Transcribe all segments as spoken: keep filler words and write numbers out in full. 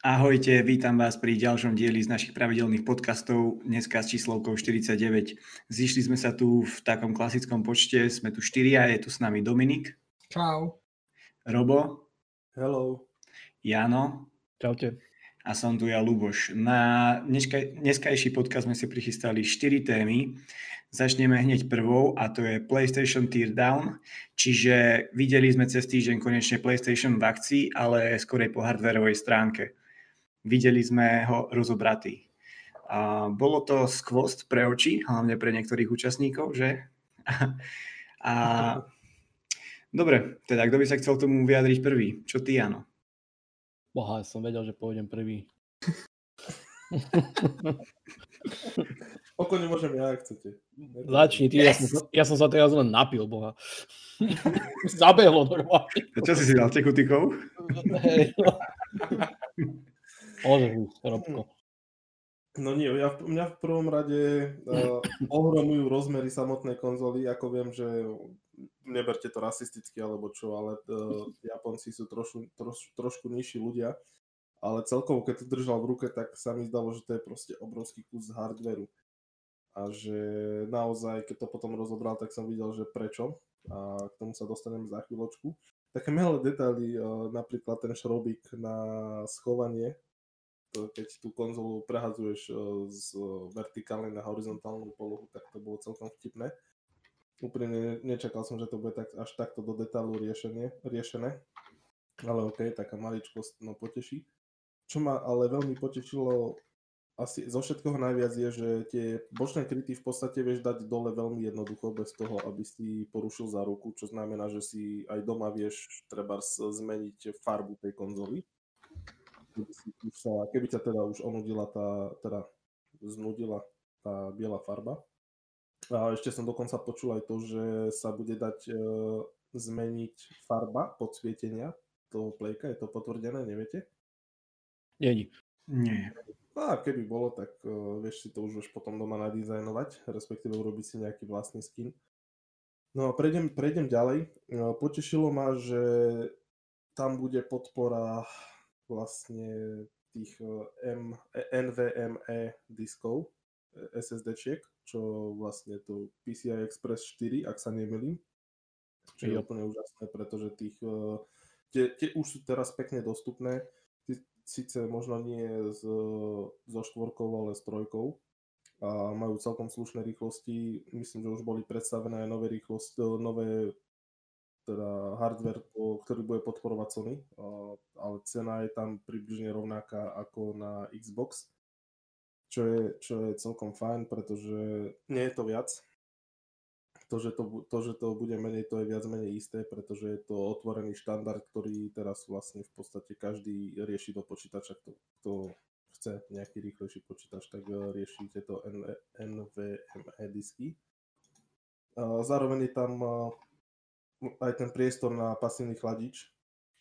Ahojte, vítam vás pri ďalšom dieli z našich pravidelných podcastov, dneska s číslovkou štyridsaťdeväť. Zišli sme sa tu v takom klasickom počte, sme tu štyria, je tu s nami Dominik. Čau. Robo. Hello. Jano. Čaute. A som tu ja, Luboš. Na dneška, dneskajší podcast sme si prichystali štyri témy. Začneme hneď prvou a to je PlayStation Teardown, čiže videli sme cez týždeň konečne PlayStation v akcii, ale skorej po hardwarovej stránke. Videli sme ho rozobratý. A bolo to skvost pre oči, hlavne pre niektorých účastníkov, že? A... Dobre, teda kto by sa chcel tomu vyjadriť prvý? Čo ty, Jano? Boha, som vedel, že pôjdem prvý. Pokojne môžem ja, ak chcete. Začni ty, yes. ja, som, ja som sa teraz len napil, boha. Zabehlo normálne. Čo si si dal, tekutikou? Hej, no. Ožehu, Robko. No nie, ja, mňa v prvom rade uh, ohromujú rozmery samotnej konzoly, ako viem, že neberte to rasisticky alebo čo, ale uh, Japonci sú trošu, troš, trošku nižší ľudia, ale celkovo, keď to držal v ruke, tak sa mi zdalo, že to je proste obrovský kus hardveru. A že naozaj, keď to potom rozobral, tak som videl, že prečo. A k tomu sa dostaneme za chvíľočku. Také malé detaily, uh, napríklad ten šrobík na schovanie, keď tú konzolu prehadzuješ z vertikálnej na horizontálnu polohu, tak to bolo celkom vtipné. Úprimne nečakal som, že to bude tak, až takto do detailu riešenie, riešené, ale ok, taká maličkosť, no poteší. Čo ma ale veľmi potešilo, asi zo všetkého najviac je, že tie bočné kryty v podstate vieš dať dole veľmi jednoducho, bez toho, aby si porušil záruku, čo znamená, že si aj doma vieš trebárs zmeniť farbu tej konzoly. Keby, sa, keby ťa teda už onudila tá, teda znudila tá biela farba. A ešte som dokonca počul aj to, že sa bude dať e, zmeniť farba podsvietenia toho plejka. Je to potvrdené, neviete? Nie, nie. nie. A keby bolo, tak e, vieš si to už, už potom doma nadizajnovať, respektíve urobiť si nejaký vlastný skin. No a prejdem, prejdem ďalej. E, potešilo ma, že tam bude podpora vlastne tých M, NVMe diskov, es es dé čiek, čo vlastne to pé cé í Express štyri, ak sa nemýlim. Čo je úplne úžasné, pretože tých, tie, tie už sú teraz pekne dostupné. Sice možno nie z, zo štvorkou, ale s trojkou. A majú celkom slušné rýchlosti. Myslím, že už boli predstavené aj nové rýchlosti, nové teda hardware, ktorý bude podporovať Sony, ale cena je tam približne rovnaká ako na Xbox, čo je, čo je celkom fajn, pretože nie je to viac. To že to, to, že to bude menej, to je viac menej isté, pretože je to otvorený štandard, ktorý teraz vlastne v podstate každý rieši do počítača, kto, kto chce nejaký rýchlejší počítač, tak rieši tieto NVMe disky. Zároveň je tam aj ten priestor na pasívny chladič,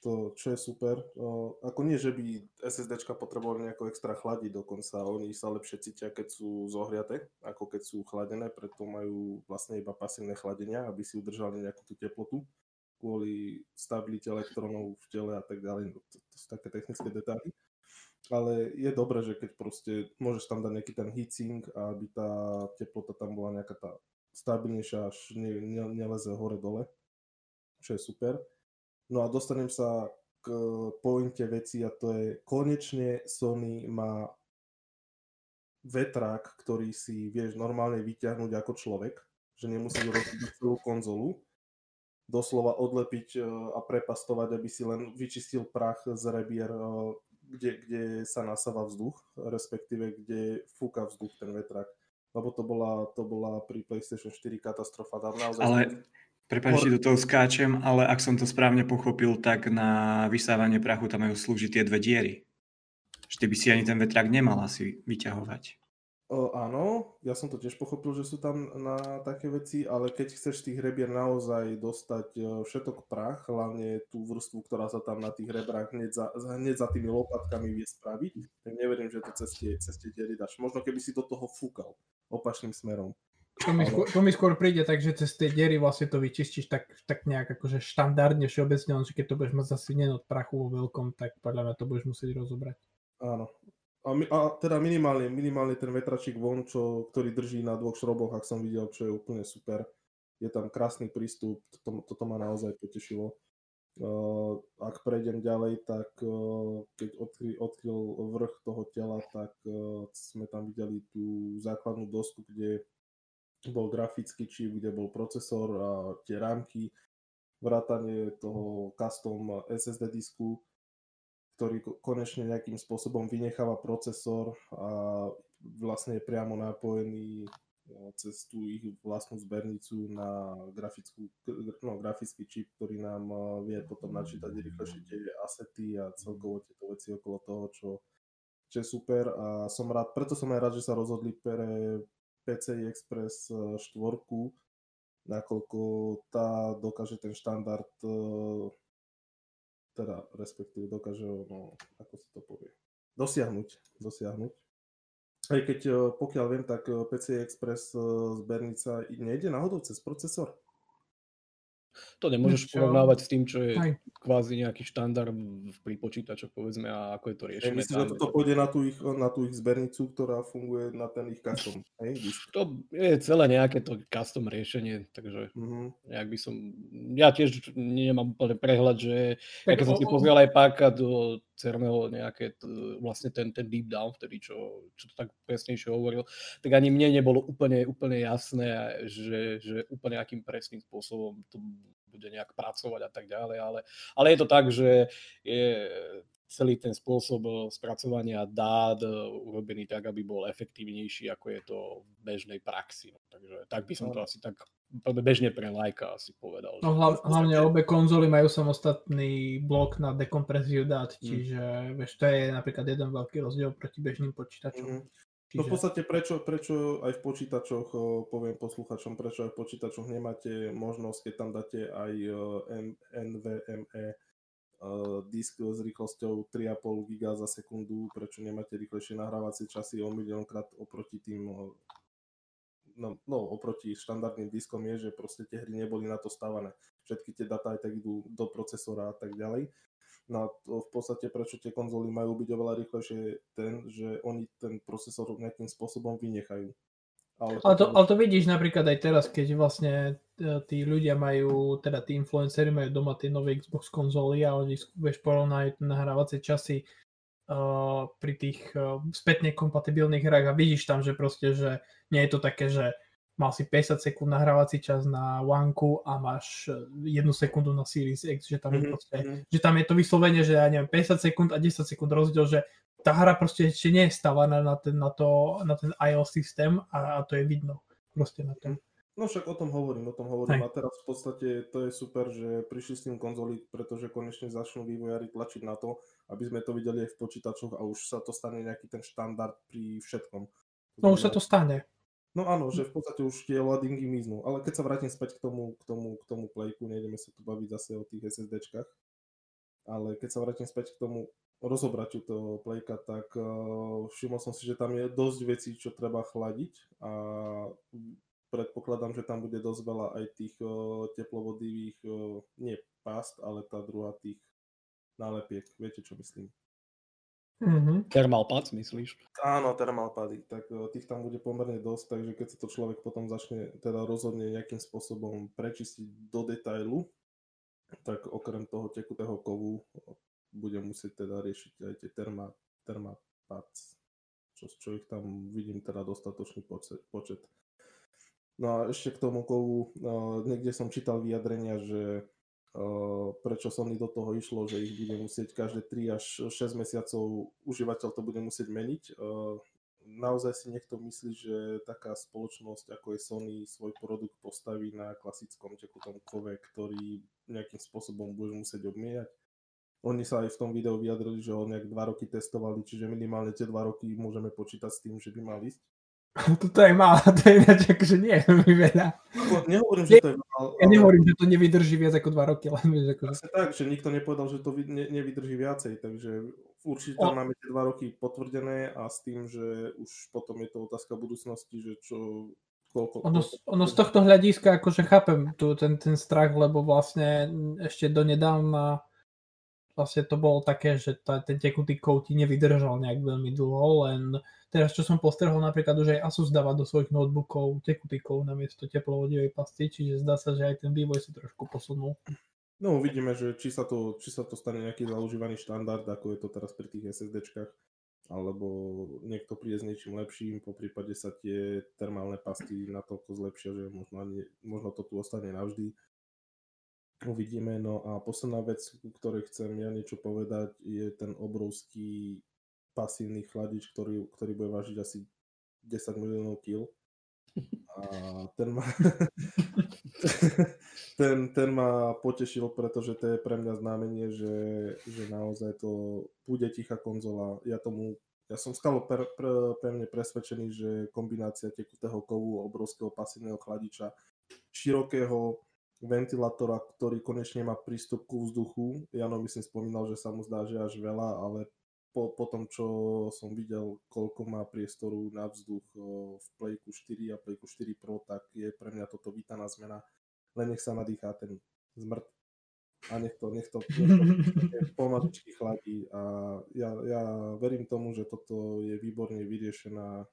to čo je super. O, ako nie, že by SSDčka potrebovali nejako extra chladiť, dokonca oni sa lepšie cítia, keď sú zohriate, ako keď sú chladené, preto majú vlastne iba pasívne chladenia, aby si udržali nejakú tú teplotu kvôli stabilite elektronov v tele a tak ďalej. To, to sú také technické detaily. Ale je dobré, že keď proste môžeš tam dať nejaký ten heatsink, aby tá teplota tam bola nejaká tá stabilnejšia, až ne, ne, neleze hore-dole. Čo je super. No a dostanem sa k pointe veci a to je konečne Sony má vetrák, ktorý si vieš normálne vyťahnuť ako človek, že nemusíš robiť celú konzolu, doslova odlepiť a prepastovať, aby si len vyčistil prach z rebier, kde, kde sa nasáva vzduch, respektíve kde fúka vzduch ten vetrák. Lebo to bola, to bola pri PlayStation štyri katastrofa. Naozaj. Ale... Prepáč, že do toho skáčem, ale ak som to správne pochopil, tak na vysávanie prachu tam majú slúžiť tie dve diery. Že by si ani ten vetrák nemal asi vyťahovať. O, áno, ja som to tiež pochopil, že sú tam na také veci, ale keď chceš z tých rebier naozaj dostať všetok prach, hlavne tú vrstvu, ktorá sa tam na tých rebrách hneď za, hneď za tými lopatkami vie spraviť, tak neverím, že to cez tie, cez tie diery dáš. Možno keby si do toho fúkal opačným smerom. To mi, skôr, to mi skôr príde, takže cez tie diery vlastne to vyčistíš tak, tak nejak akože štandardne všeobecne, lenže keď to budeš mať zasynené od prachu vo veľkom, tak podľa mňa to budeš musieť rozobrať. Áno. A, mi, a teda minimálne, minimálne ten vetračík von, čo, ktorý drží na dvoch šroboch, ak som videl, čo je úplne super. Je tam krásny prístup, toto, toto ma naozaj potešilo. Uh, ak prejdem ďalej, tak uh, keď odkry, odkryl vrch toho tela, tak uh, sme tam videli tú základnú dosku, kde bol grafický čip, kde bol procesor a tie rámky, vrátanie toho custom es es dé disku, ktorý konečne nejakým spôsobom vynecháva procesor a vlastne je priamo nápojený cez tú ich vlastnú zbernicu na grafickú, no, grafický čip, ktorý nám vie potom načítať rýchlejšie tie asety a celkovo tieto veci okolo toho, čo, čo je super. A som rád, preto som aj rád, že sa rozhodli pre pé cé í Express štyri, nakoľko tá dokáže ten štandard, teda respektíve dokáže, no, ako sa to povie, dosiahnuť, dosiahnuť. Aj keď, pokiaľ viem, tak pé cé í Express zbernica nejde náhodou cez procesor? To nemôžeš porovnávať s tým, čo je aj kvázi nejaký štandard pri počítačoch, povedzme, a ako je to riešené. Myslím, že toto pôjde na tú, ich, na tú ich zbernicu, ktorá funguje na ten ich custom. To je celé nejaké to custom riešenie, takže uh-huh. nejak by som... Ja tiež nemám úplne prehľad, že... Ja keď som si pozrel aj páka do cerného nejaké, vlastne ten, ten deep down vtedy, čo, čo to tak presnejšie hovoril, tak ani mne nebolo úplne, úplne jasné, že, že úplne akým presným spôsobom to bude nejak pracovať a tak ďalej, ale, ale je to tak, že je celý ten spôsob spracovania dát urobený tak, aby bol efektívnejší, ako je to v bežnej praxi. No, takže tak by som to asi tak bežne pre lajka asi povedal. No, hla, hlavne obe konzoly majú samostatný blok na dekompresiu dát, čiže mm. vieš, to je napríklad jeden veľký rozdiel proti bežným počítačom. Mm. No v podstate prečo, prečo aj v počítačoch, poviem posluchačom, prečo aj v počítačoch nemáte možnosť, keď tam dáte aj NVMe disk s rýchlosťou tri celé päť giga za sekundu, prečo nemáte rýchlejšie nahrávacie časy o miliónkrát oproti tým, no, no oproti štandardným diskom je, že proste tie hry neboli na to stavané. Všetky tie dáta aj tak idú do procesora a tak ďalej. No to v podstate prečo tie konzoly majú byť oveľa rýchlejšie ten, že oni ten procesor nejakým spôsobom vynechajú. Ale, ale, to, ale to vidíš napríklad aj teraz, keď vlastne tí ľudia majú, teda tí influenceri majú doma tie nové Xbox konzoly a oni vieš porovnajú nahrávacie časy uh, pri tých uh, spätne kompatibilných hrách a vidíš tam, že proste, že nie je to také, že mal si päťdesiat sekúnd nahrávací čas na One-ku a máš jednu sekundu na Series X, že tam, mm-hmm. proste, že tam je to vyslovenie, že ja neviem, päťdesiat sekúnd a desať sekúnd rozdiel, že tá hra proste ešte nie je stavaná na ten, na to, na ten í el systém a, a to je vidno proste na tom. No však o tom hovorím, o tom hovorím. Aj. A teraz v podstate to je super, že prišli s tým konzoli, pretože konečne začnú vývojári tlačiť na to, aby sme to videli aj v počítačoch a už sa to stane nejaký ten štandard pri všetkom. No už sa to stane. No áno, že v podstate už tie loadingy miznú, ale keď sa vrátim späť k tomu, k tomu, k tomu playku, nejdeme sa tu baviť zase o tých SSDčkách, ale keď sa vrátim späť k tomu rozobraťu toho playka, tak uh, všimol som si, že tam je dosť vecí, čo treba chladiť a predpokladám, že tam bude dosť veľa aj tých uh, teplovodivých, uh, nie pást, ale tá druhá tých nálepiek, viete čo myslím. Mm-hmm. Thermalpad, myslíš? Áno, thermalpady, tak tých tam bude pomerne dosť, takže keď sa to človek potom začne teda rozhodne nejakým spôsobom prečistiť do detailu, tak okrem toho tekutého kovu bude musieť teda riešiť aj tie therma, thermapads, čo, čo ich tam vidím teda dostatočný počet. No a ešte k tomu kovu, uh, niekde som čítal vyjadrenia, že Uh, prečo Sony do toho išlo, že ich bude musieť každé tri až šesť mesiacov užívateľ to bude musieť meniť. Uh, naozaj si niekto myslí, že taká spoločnosť ako je Sony svoj produkt postaví na klasickom tekutom kove, ktorý nejakým spôsobom bude musieť obmieniať. Oni sa aj v tom videu vyjadrili, že ho nejak dva roky testovali, čiže minimálne tie dva roky môžeme počítať s tým, že by mal ísť. Toto je málo, to je ináč, že nie je veľmi veľa. Nehovorím, že to je málo. Ja nehovorím, že to nevydrží viac ako dva roky. Len ako... Tak, že nikto nepovedal, že to nevydrží viacej, takže určite o... máme tie dva roky potvrdené a s tým, že už potom je to otázka budúcnosti, že čo... Koľko, ono, koľko... ono z tohto hľadiska, akože chápem tu ten, ten strach, lebo vlastne ešte donedávna vlastne to bolo také, že tá, ten tekutý kód ti nevydržal nejak veľmi dlho, len teraz, čo som postrhol napríklad, už aj Asus dáva do svojich notebookov tekutý kód namiesto teplovodivej pasty, čiže zdá sa, že aj ten vývoj sa trošku posunul. No uvidíme, že či sa to, či sa to stane nejaký zaužívaný štandard, ako je to teraz pri tých SSDčkách, alebo niekto príde s niečím lepším, po prípade sa tie termálne pasty natoľko zlepšia, že možno, ani, možno to tu ostane navždy. Uvidíme. No a posledná vec, ku ktorej chcem ja niečo povedať, je ten obrovský pasívny chladič, ktorý, ktorý bude vážiť asi desať miliónov kíl. A ten ma, ten, ten ma potešil, pretože to je pre mňa znamenie, že, že naozaj to bude tichá konzola. Ja tomu, ja som stalo per, per, pevne presvedčený, že kombinácia tekutého kovu, obrovského pasívneho chladiča, širokého ventilátora, ktorý konečne má prístup ku vzduchu. Jano myslím spomínal, že sa mu zdá, že až veľa, ale po, po tom, čo som videl, koľko má priestoru na vzduch v Playku štyri a Playku štyri Pro, tak je pre mňa toto vítaná zmena. Len nech sa nadýchá ten zmrt a nech to, nech to, nech to, nech to pomaličky chladí. A ja, ja verím tomu, že toto je výborne vyriešená,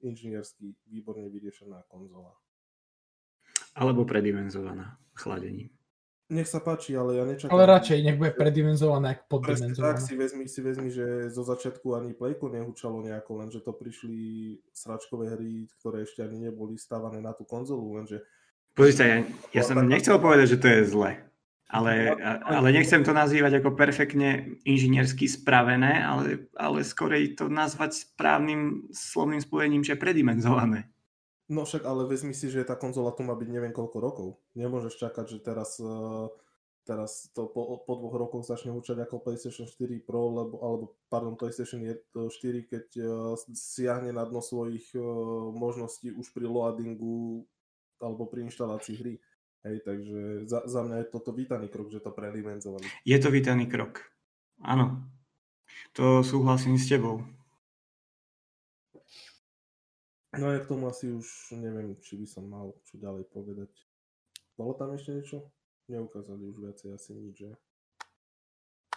inžiniersky výborne vyriešená konzola. Alebo predimenzovaná chladením. Nech sa páči, ale ja nečakám... Ale radšej nech bude predimenzovaná, ako poddimenzovaná. Tak si vezmi, si vezmi, že zo začiatku ani Playko nehučalo nejako, lenže to prišli sračkové hry, ktoré ešte ani neboli stávané na tú konzolu, lenže... Pozrite, ja, ja som nechcel povedať, že to je zle, ale, ale nechcem to nazývať ako perfektne inžiniersky spravené, ale, ale skorej to nazvať správnym slovným spojením, že predimenzované. No však, ale vezmi si, že tá konzola tu má byť neviem koľko rokov. Nemôžeš čakať, že teraz, teraz to po, po dvoch rokoch začne hučať ako PlayStation štyri Pro, lebo, alebo pardon, PlayStation štyri, keď siahne na dno svojich možností už pri loadingu alebo pri inštalácii hry. Hej, takže za, za mňa je toto vítaný krok, že to predimenzovali. Je to vítaný krok, áno. To súhlasím s tebou. No ja k tomu asi už neviem, či by som mal čo ďalej povedať. Bolo tam ešte niečo? Neukázali už viacej asi nič, že?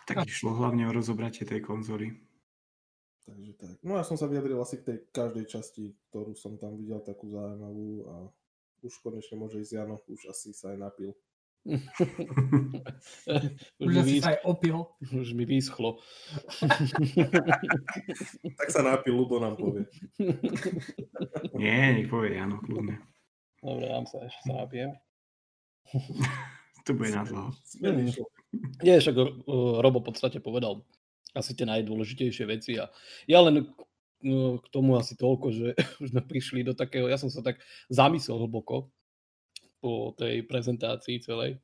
Tak išlo hlavne o rozobratie tej konzoly. Takže tak. No ja som sa vyjadril asi k tej každej časti, ktorú som tam videl, takú zaujímavú a už konečne môže ísť Jano, už asi sa aj napil. Už, už mi sa aj opil. Už mi vyschlo. Tak sa napil, Lubo nám povie. Nie, nech povie, áno, kľudne. Dobre, ja sa ešte sa napijem. To bude na dlho. Nie, však Robo v podstate povedal asi tie najdôležitejšie veci a ja len no, k tomu asi toľko, že už sme prišli do takého, ja som sa tak zamyslel hlboko po tej prezentácii celej.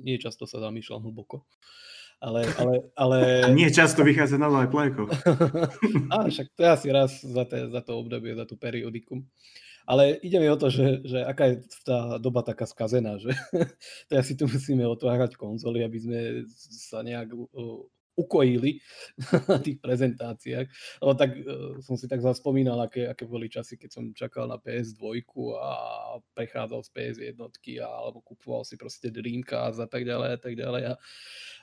Nie často sa zamýšľam hlboko. Ale, ale, ale... Nie často vychádza nová aj Playko. Ale však to je asi raz za, te, za to obdobie, za tú periodikum. Ale ide mi o to, že, že aká je tá doba taká skazená, že to asi tu musíme otvárať konzoly, aby sme sa nejak ukojili na tých prezentáciách. No tak som si tak zaspomínal, aké, aké boli časy, keď som čakal na pé es dva a prechádzal z pé es jeden a, alebo kupoval si proste Dreamcast a tak ďalej a tak ďalej. A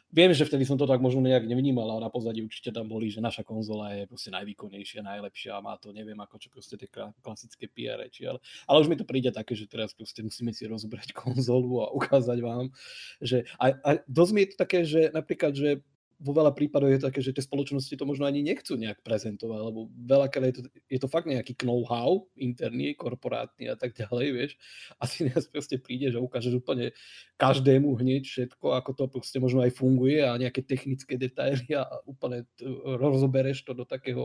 viem, že vtedy som to tak možno nejak nevnímal, ale na pozadí určite tam boli, že naša konzola je proste najvýkonnejšia, najlepšia a má to neviem ako čo proste tie klasické pé er reči, ale, ale už mi to príde také, že teraz proste musíme si rozobrať konzolu a ukázať vám, že a, a dosť mi je to také, že napríklad, že vo veľa prípadov je to také, že tie spoločnosti to možno ani nechcú nejak prezentovať, lebo veľakrát je to, je to fakt nejaký know-how interný, korporátny a tak ďalej, vieš. Asi nás proste príde, že ukážeš úplne každému hneď všetko, ako to proste možno aj funguje a nejaké technické detaily a úplne rozobereš to do takého,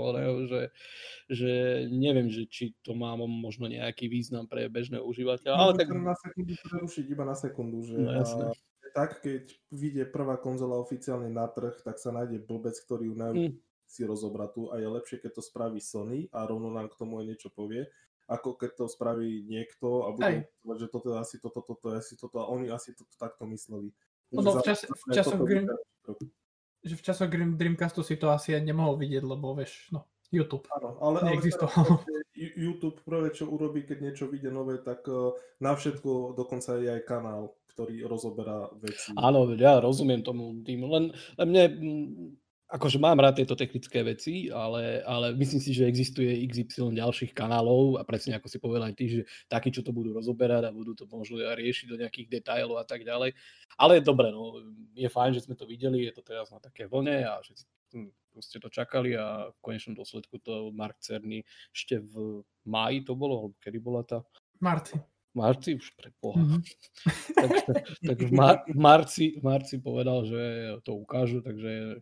že, že neviem, že či to má možno nejaký význam pre bežného užívateľa. Ale no, tak... Na sekundu prerušiť, iba na sekundu, že... No, jasné. Tak, keď vyjde prvá konzola oficiálne na trh, tak sa nájde blbec, ktorý ju najúčí si rozobratú a je lepšie, keď to spraví Sony a rovno nám k tomu aj niečo povie, ako keď to spraví niekto a bude povedať, že toto je asi toto, toto je asi toto a oni asi toto takto mysleli. No v čase, v čase Grim... Že v čase Grim Dreamcastu si to asi aj nemohol vidieť, lebo vieš, no, YouTube. Áno, ale, ale neexistoval. YouTube prvé, čo urobí, keď niečo vyjde nové, tak na všetko dokonca je aj kanál, ktorý rozoberá veci. Áno, ja rozumiem tomu tým, len, len mne... Akože mám rád tieto technické veci, ale, ale myslím si, že existuje iks ypsilon ďalších kanálov a presne ako si povedal aj ty, že takí, čo to budú rozoberať a budú to možno riešiť do nejakých detailov a tak ďalej. Ale dobre, no, je fajn, že sme to videli, je to teraz na také vlne a že ste to čakali a v konečnom dôsledku to Mark Cerny ešte v máji to bolo, alebo kedy bola tá? Marci. Marci už pre Boha. Mm-hmm. takže takže Mar- Marci, Marci povedal, že to ukážu, takže...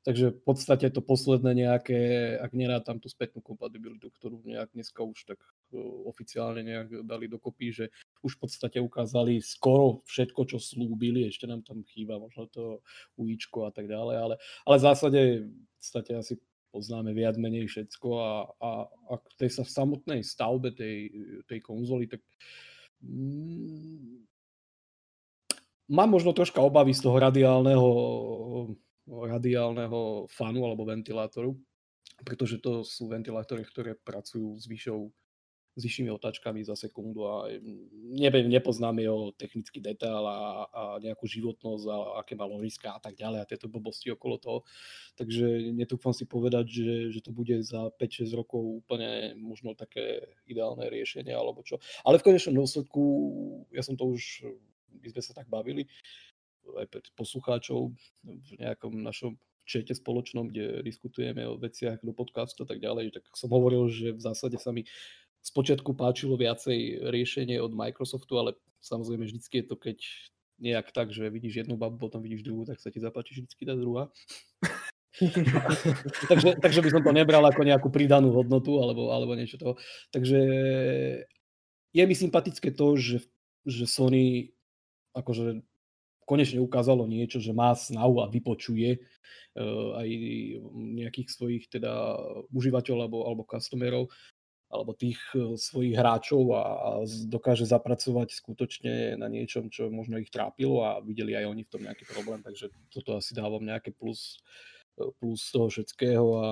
Takže v podstate to posledné nejaké, ak nerátam tú spätnú kompatibilitu, ktorú nejak dneska už tak oficiálne nejak dali dokopy, že už v podstate ukázali skoro všetko, čo slúbili, ešte nám tam chýba možno to ujíčko a tak ďalej, ale, ale v zásade v podstate asi poznáme viac menej všetko a, a, a k tej sa v samotnej stavbe tej, tej konzoly, tak... Mm, mám možno troška obavy z toho radiálneho... radiálneho fanu alebo ventilátoru, pretože to sú ventilátory, ktoré pracujú s vyššou, s vyššími otáčkami za sekundu a neviem, nepoznáme jeho technický detail a, a nejakú životnosť a aké má ložiska a tak ďalej a tieto blbosti okolo toho. Takže netúfam si povedať, že, že to bude za päť až šesť rokov úplne možno také ideálne riešenie alebo čo. Ale v konečnom dôsledku, ja som to už, my sme sa tak bavili, aj pre poslucháčov v nejakom našom čete spoločnom, kde diskutujeme o veciach do podcastu a tak ďalej, tak som hovoril, že v zásade sa mi spočiatku páčilo viacej riešenie od Microsoftu, ale samozrejme vždycky je to, keď nejak tak, že vidíš jednu babu, potom vidíš druhú, tak sa ti zapáči vždycky tá druhá. takže, takže by som to nebral ako nejakú pridanú hodnotu alebo, alebo niečo toho. Takže je mi sympatické to, že, že Sony akože konečne ukázalo niečo, že má snahu a vypočuje uh, aj nejakých svojich teda užívateľov alebo, alebo customerov alebo tých uh, svojich hráčov a, a dokáže zapracovať skutočne na niečom, čo možno ich trápilo a videli aj oni v tom nejaký problém, takže toto asi dávam nejaké plus, plus toho všetkého a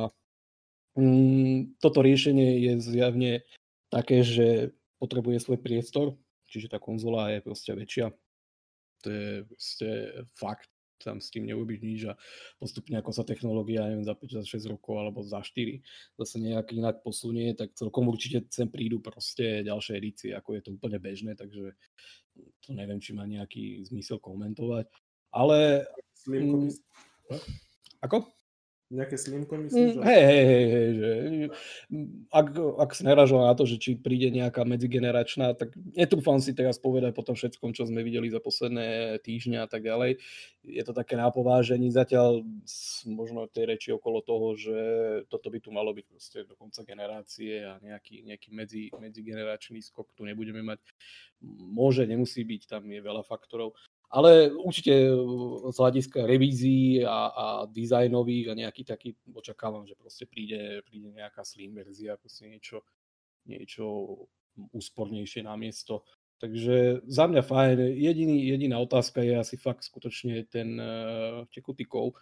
mm, toto riešenie je zjavne také, že potrebuje svoj priestor, čiže tá konzola je proste väčšia. To je proste fakt, tam s tým neurobiť nič a postupne ako sa technológia, neviem, za päť, za šesť rokov alebo za štyri zase nejak inak posunie, tak celkom určite sem prídu proste ďalšie edície, ako je to úplne bežné, takže to neviem, či má nejaký zmysel komentovať, ale... Slimko myslím. Ako? Nejaké slimko myslím, že... Hej, hej, hej, hej, že... Ak, ak si naražil na to, že či príde nejaká medzigeneračná, tak netrúfam si teraz povedať po tom všetkom, čo sme videli za posledné týždne a tak ďalej. Je to také nápováženie zatiaľ možno tej reči okolo toho, že toto by tu malo byť proste do konca generácie a nejaký, nejaký medzi, medzigeneračný skok tu nebudeme mať. Môže, nemusí byť, tam je veľa faktorov. Ale určite z hľadiska revízií a, a dizajnových a nejaký taký očakávam, že proste príde, príde nejaká slim verzia, proste niečo, niečo úspornejšie na miesto. Takže za mňa fajn. Jediný, jediná otázka je asi fakt skutočne ten uh, tekutý kov.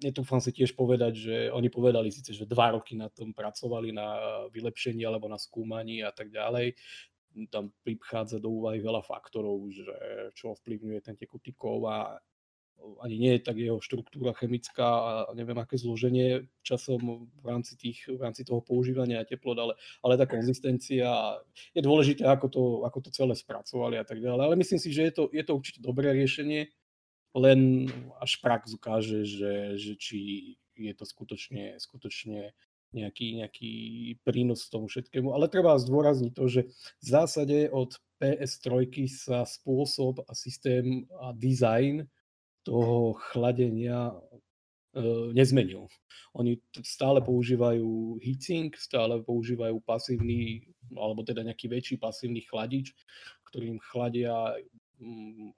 Netúfam si tiež povedať, že oni povedali síce, že dva roky na tom pracovali na vylepšení alebo na skúmaní a tak ďalej. Tam prichádza do úvahy veľa faktorov, že čo ovplyvňuje ten tekutý kov a ani nie je tak jeho štruktúra chemická a neviem aké zloženie časom v rámci, tých, v rámci toho používania a teplot, ale, ale tá konzistencia je dôležité, ako to, ako to celé spracovali a tak ďalej. Ale myslím si, že je to, je to určite dobré riešenie, len až prax ukáže, že, že či je to skutočne, skutočne Nejaký, nejaký prínos tomu všetkému. Ale treba zdôrazniť to, že v zásade od pé es tri sa spôsob a systém a dizajn toho chladenia e, nezmenil. Oni stále používajú heatsink, stále používajú pasívny, alebo teda nejaký väčší pasívny chladič, ktorým chladia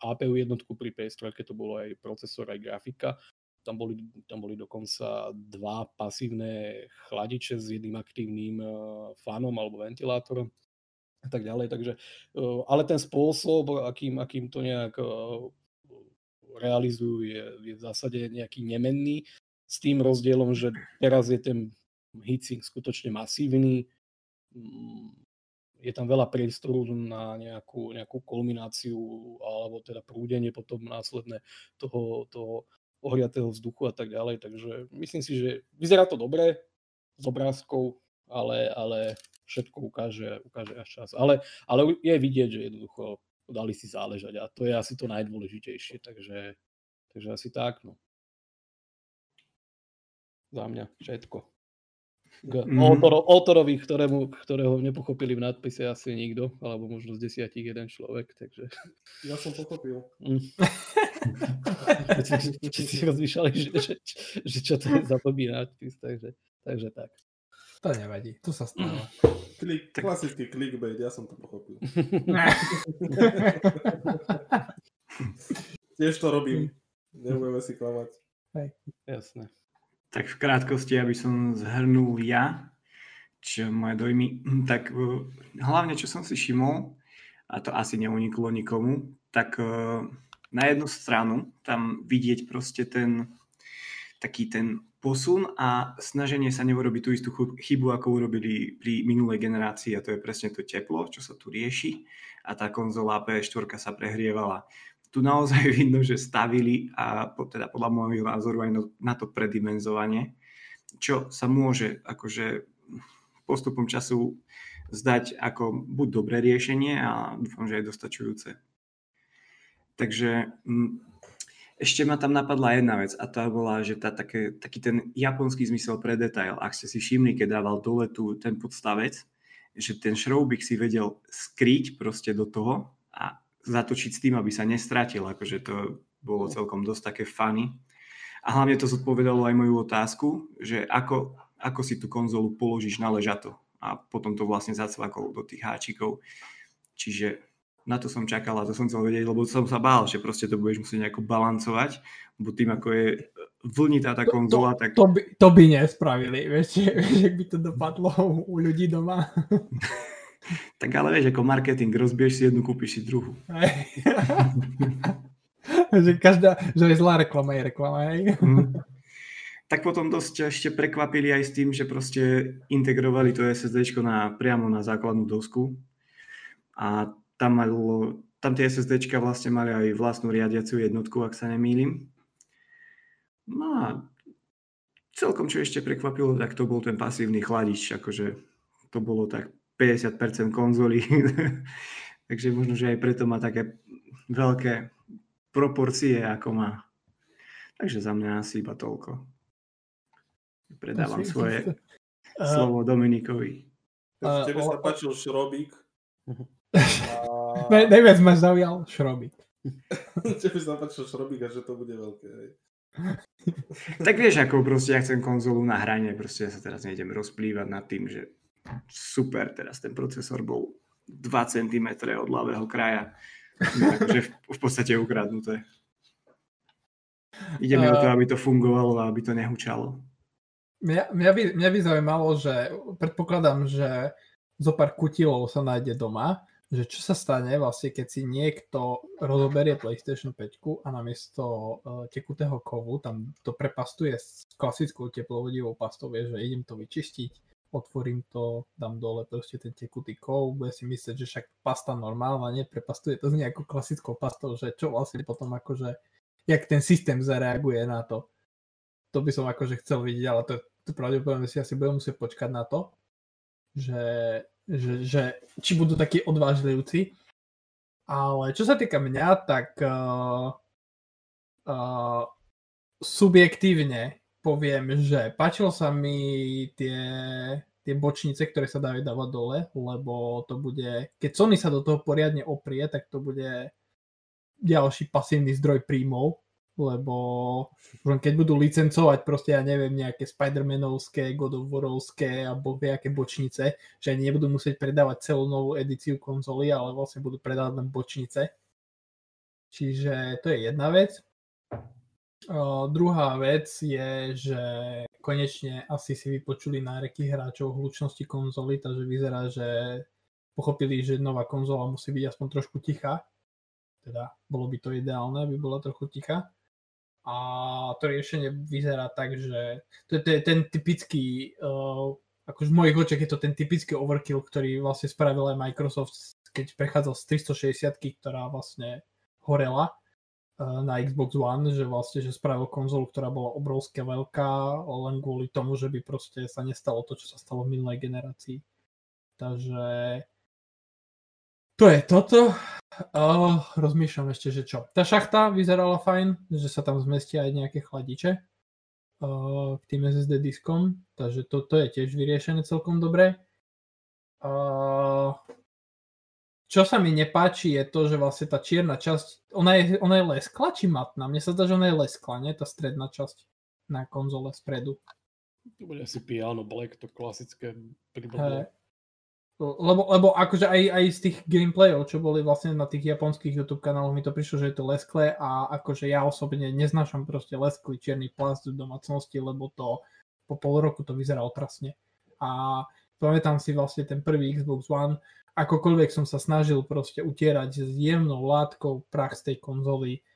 á pé ú jednotku pri pé es tri, to bolo aj procesor, aj grafika. Tam boli, tam boli dokonca dva pasívne chladiče s jedným aktívnym fanom alebo ventilátorom a tak ďalej. Takže, ale ten spôsob, akým, akým to nejak realizujú, je, je v zásade nejaký nemenný. S tým rozdielom, že teraz je ten heatsink skutočne masívny, je tam veľa priestoru na nejakú, nejakú kulmináciu alebo teda prúdenie potom následne toho, toho ohriatého vzduchu a tak ďalej. Takže myslím si, že vyzerá to dobre s obrázkou, ale, ale všetko ukáže, ukáže až čas. Ale, ale je vidieť, že jednoducho dali si záležať a to je asi to najdôležitejšie. Takže, takže asi tak, no. Za mňa všetko. Mm-hmm. Autor, autorovi, ktorému, ktorého nepochopili v nadpise asi nikto, alebo možno z desiatich jeden človek, takže... Ja som pochopil. Mm. Či si rozmýšľali, že, že, že čo to je za blbý nadpis, takže, takže tak. To nevadí, to sa stáva. Klik, klasický clickbait, ja som to pochopil. Tiež to robím, nebudeme si klamať. Hej. Jasné. Tak v krátkosti, aby som zhrnul ja, čo moje dojmy, tak hlavne, čo som si všimol, a to asi neuniklo nikomu, tak na jednu stranu tam vidieť proste ten taký ten posun a snaženie sa neurobiť tú istú chybu, ako urobili pri minulej generácii, a to je presne to teplo, čo sa tu rieši, a tá konzola pé štyri sa prehrievala. Tu naozaj vidno, že stavili a teda podľa môjho názoru aj na to predimenzovanie, čo sa môže akože postupom času zdať ako buď dobré riešenie a dúfam, že aj dostačujúce. Takže m- ešte ma tam napadla jedna vec a to bola, že tá, také, taký ten japonský zmysel pre detail. Ak ste si všimli, keď dával dole tu ten podstavec, že ten šroubik si vedel skryť proste do toho a zatočiť s tým, aby sa nestratil. Akože to bolo celkom dosť také funny. A hlavne to zodpovedalo aj moju otázku, že ako, ako si tú konzolu položíš na ležato. A potom to vlastne zacvakol do tých háčikov. Čiže na to som čakal a to som chcel vedieť, lebo som sa bál, že proste to budeš musieť nejako balancovať, bo tým, ako je vlnitá tá konzola, tak... To, to, to, by, to by nespravili, vieš, jak by to dopadlo u ľudí doma. Tak ale vieš, ako marketing, rozbiješ si jednu, kúpiš si druhú. Že každá, že je zlá reklama, je reklama, hej? Mm. Tak potom dosť ešte prekvapili aj s tým, že proste integrovali to SSDčko na, priamo na základnú dosku a tam, mal, tam tie SSDčka vlastne mali aj vlastnú riadiaciu jednotku, ak sa nemýlim. No a celkom, čo ešte prekvapilo, tak to bol ten pasívny chladič, akože to bolo tak päťdesiat percent konzolí, takže možno, že aj preto má také veľké proporcie, ako má. Takže za mňa asi iba toľko. Predávam Asi, svoje uh, slovo Dominikovi. Uh, Tebe sa uh, páčil šrobík. A... Ne, neviem, ma zaujal šrobík. Tebe sa páčil šrobík a že to bude veľké. Hej. Tak vieš, ako proste ja chcem konzolu na hranie, proste ja sa teraz nejdem rozplývať nad tým, že super, teraz ten procesor bol dva centimetre od ľavého kraja. Takže v, v podstate ukradnuté. Ide mi uh, o to, aby to fungovalo a aby to nehučalo. Mňa, mňa, by, mňa by zaujímalo, že predpokladám, že zo pár kutilov sa nájde doma, že čo sa stane vlastne, keď si niekto rozoberie PlayStation päť a namiesto uh, tekutého kovu tam to prepastuje s klasickou teplovodivou pastou, vieš, že idem to vyčistiť, otvorím to, dám dole proste ten tekutý kov, bude si myslieť, že však pasta normálna, neprepastuje to s nejakou klasickou pastou, že čo vlastne potom akože, jak ten systém zareaguje na to. To by som akože chcel vidieť, ale to, to pravdepodobne si asi budem musieť počkať na to, že, že, že či budú takí odvážlivci. Ale čo sa týka mňa, tak uh, uh, subjektívne poviem, že páčilo sa mi tie, tie bočnice, ktoré sa dajú dávať dole, lebo to bude, keď Sony sa do toho poriadne oprie, tak to bude ďalší pasívny zdroj príjmov, lebo keď budú licencovať proste, ja neviem, nejaké Spider-Manovské, God of Warovské alebo nejaké bočnice, že ani nebudú musieť predávať celú novú edíciu konzoly, ale vlastne budú predávať len bočnice. Čiže to je jedna vec. Uh, druhá vec je, že konečne asi si vypočuli náreky hráčov o hlučnosti konzoly, takže vyzerá, že pochopili, že nová konzola musí byť aspoň trošku tichá. Teda bolo by to ideálne, aby bola trochu tichá. A to riešenie vyzerá tak, že to je ten typický uh, akože v mojich očiach je to ten typický overkill, ktorý vlastne spravil aj Microsoft, keď prechádzal z tristošesťdesiatky, ktorá vlastne horela na Xbox One, že vlastne že spravil konzolu, ktorá bola obrovská veľká, len kvôli tomu, že by proste sa nestalo to, čo sa stalo v minulej generácii. Takže to je toto. Uh, rozmýšľam ešte, že čo. Tá šachta vyzerala fajn, že sa tam zmestia aj nejaké chladiče uh, k tým es es dé diskom, takže toto je tiež vyriešené celkom dobre. Uh, čo sa mi nepáči je to, že vlastne tá čierna časť, ona je, ona je leskla či matná? Mne sa zdá, že ona je leskla, nie? Tá stredná časť na konzole spredu. To bude asi Piano Black, to klasické príbodné. Lebo, lebo akože aj, aj z tých gameplayov, čo boli vlastne na tých japonských YouTube kanáloch, mi to prišlo, že je to lesklé a akože ja osobne neznášam proste lesklý čierny plast v domácnosti, lebo to po pol roku to vyzerá otrasne. A pamätám si vlastne ten prvý Xbox One, akokoľvek som sa snažil proste utierať s jemnou látkou prach z tej konzoly,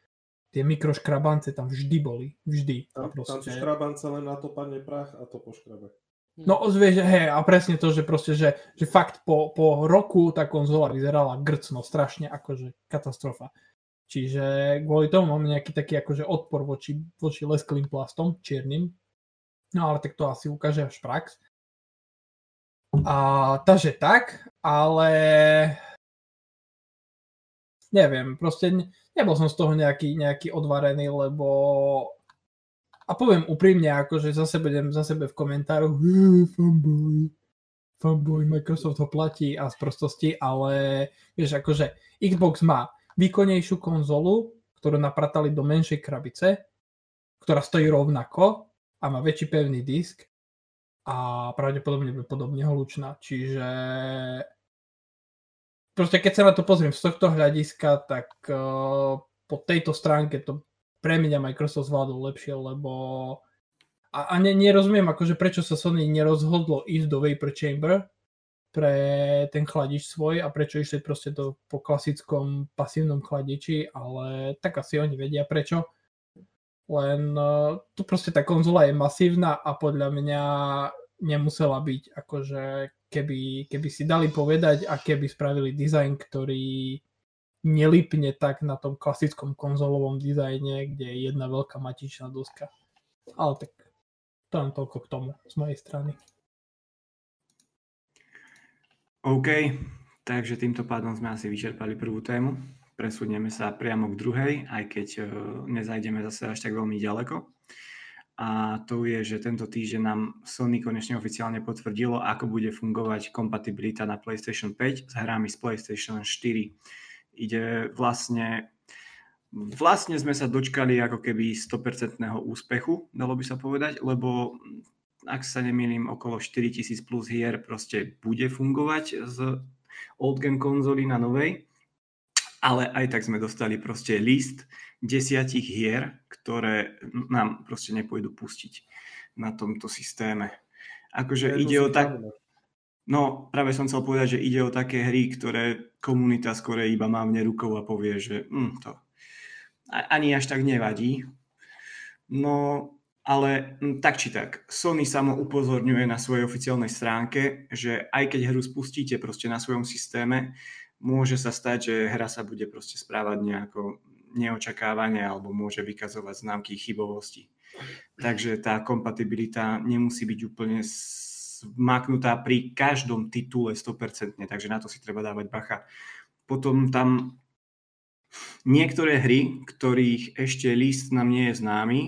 tie mikroškrabance tam vždy boli, vždy. Tam, tam sú škrabance, len na to padne prach a to poškrabe. No vieš, hej, a presne to, že proste, že, že fakt po, po roku tá konzola vyzerala grcno, strašne akože katastrofa. Čiže kvôli tomu mám nejaký taký akože odpor voči, voči lesklým plastom, čiernym. No ale tak to asi ukáže až prax. A takže tak, ale neviem, proste ne, nebol som z toho nejaký, nejaký odvarený, lebo... A poviem úprimne, akože zase budem za sebe v komentáru fanboy, fanboy, Microsoft ho platí a z prostosti, ale vieš, akože Xbox má výkonnejšiu konzolu, ktorú napratali do menšej krabice, ktorá stojí rovnako a má väčší pevný disk a pravdepodobne bude podobne hlučná. Čiže proste keď sa na to pozriem z tohto hľadiska, tak uh, po tejto stránke to pre mňa Microsoft zvládol lepšie, lebo... A, a ne, nerozumiem, akože prečo sa Sony nerozhodlo ísť do Vapor Chamber pre ten chladič svoj a prečo išli proste do, po klasickom pasívnom chladiči, ale tak asi oni vedia prečo. Len tu proste tá konzola je masívna a podľa mňa nemusela byť, akože keby, keby si dali povedať a keby spravili dizajn, ktorý... nelipne tak na tom klasickom konzolovom dizajne, kde je jedna veľká matičná doska. Ale tak to len toľko k tomu z mojej strany. OK, takže týmto pádom sme asi vyčerpali prvú tému. Presunieme sa priamo k druhej, aj keď nezajdeme zase až tak veľmi ďaleko. A to je, že tento týždeň nám Sony konečne oficiálne potvrdilo, ako bude fungovať kompatibilita na PlayStation päť s hrami z PlayStation štyri. Ide vlastne, vlastne sme sa dočkali ako keby sto percent úspechu, dalo by sa povedať, lebo ak sa nemýlim, okolo štyritisíc plus hier proste bude fungovať z old game konzoly na novej, ale aj tak sme dostali proste list desiatich hier, ktoré nám proste nepôjdu pustiť na tomto systéme. Akože ide o tak... No, práve som chcel povedať, že ide o také hry, ktoré komunita skore iba mávne rukou a povie, že mm, to ani až tak nevadí. No, ale mm, tak či tak, Sony samo upozorňuje na svojej oficiálnej stránke, že aj keď hru spustíte proste na svojom systéme, môže sa stať, že hra sa bude proste správať nejako neočakávanie alebo môže vykazovať známky chybovosti. Takže tá kompatibilita nemusí byť úplne... maknutá pri každom titule sto percent, takže na to si treba dávať bacha. Potom tam niektoré hry, ktorých ešte list nám nie je známy,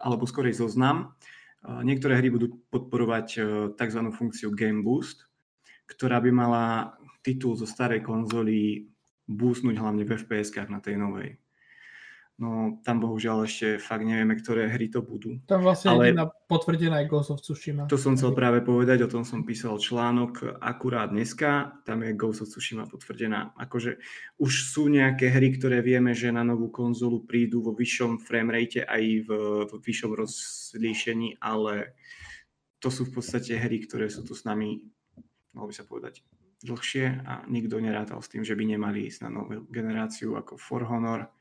alebo skorej zoznam, niektoré hry budú podporovať tzv. Funkciu Game Boost, ktorá by mala titul zo starej konzoly boostnúť hlavne v ef pé eskách na tej novej. No tam bohužiaľ ešte fakt nevieme, ktoré hry to budú. Tam vlastne ale... jediná potvrdená je Ghost of Tsushima. To som chcel práve povedať, o tom som písal článok akurát dneska, tam je Ghost of Tsushima potvrdená. Akože už sú nejaké hry, ktoré vieme, že na novú konzolu prídu vo vyššom framerate aj v, v vyššom rozlíšení, ale to sú v podstate hry, ktoré sú tu s nami, mohlo by sa povedať, dlhšie a nikto nerátal s tým, že by nemali ísť na novú generáciu ako For Honor,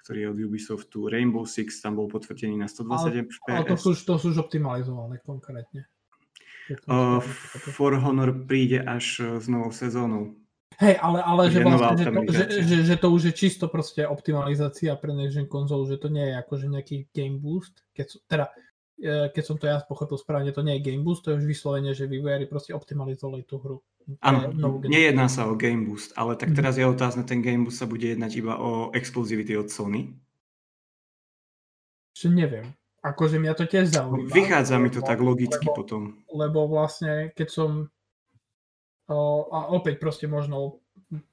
ktorý je od Ubisoftu, Rainbow Six, tam bol potvrdený na stodvadsaťsedem fps. Ale to sú, to sú už optimalizované konkrétne. Uh, For Honor príde až s novou sezónou. Hej, ale, ale že, vlastne, že, to, že, že, že to už je čisto proste optimalizácia pre next-gen konzol, že to nie je akože nejaký game boost. Keď, teda, keď som to ja pochopil správne, to nie je game boost, to je už vyslovene, že vývojári proste optimalizovali tú hru. Áno, nejedná sa o game boost, ale tak teraz je otázne, ten game boost sa bude jednať iba o exkluzivity od Sony? Ešte neviem. Akože mňa to tiež zaujíma. Vychádza mi to tak logicky lebo, potom. Lebo vlastne, keď som... O, a opäť proste možno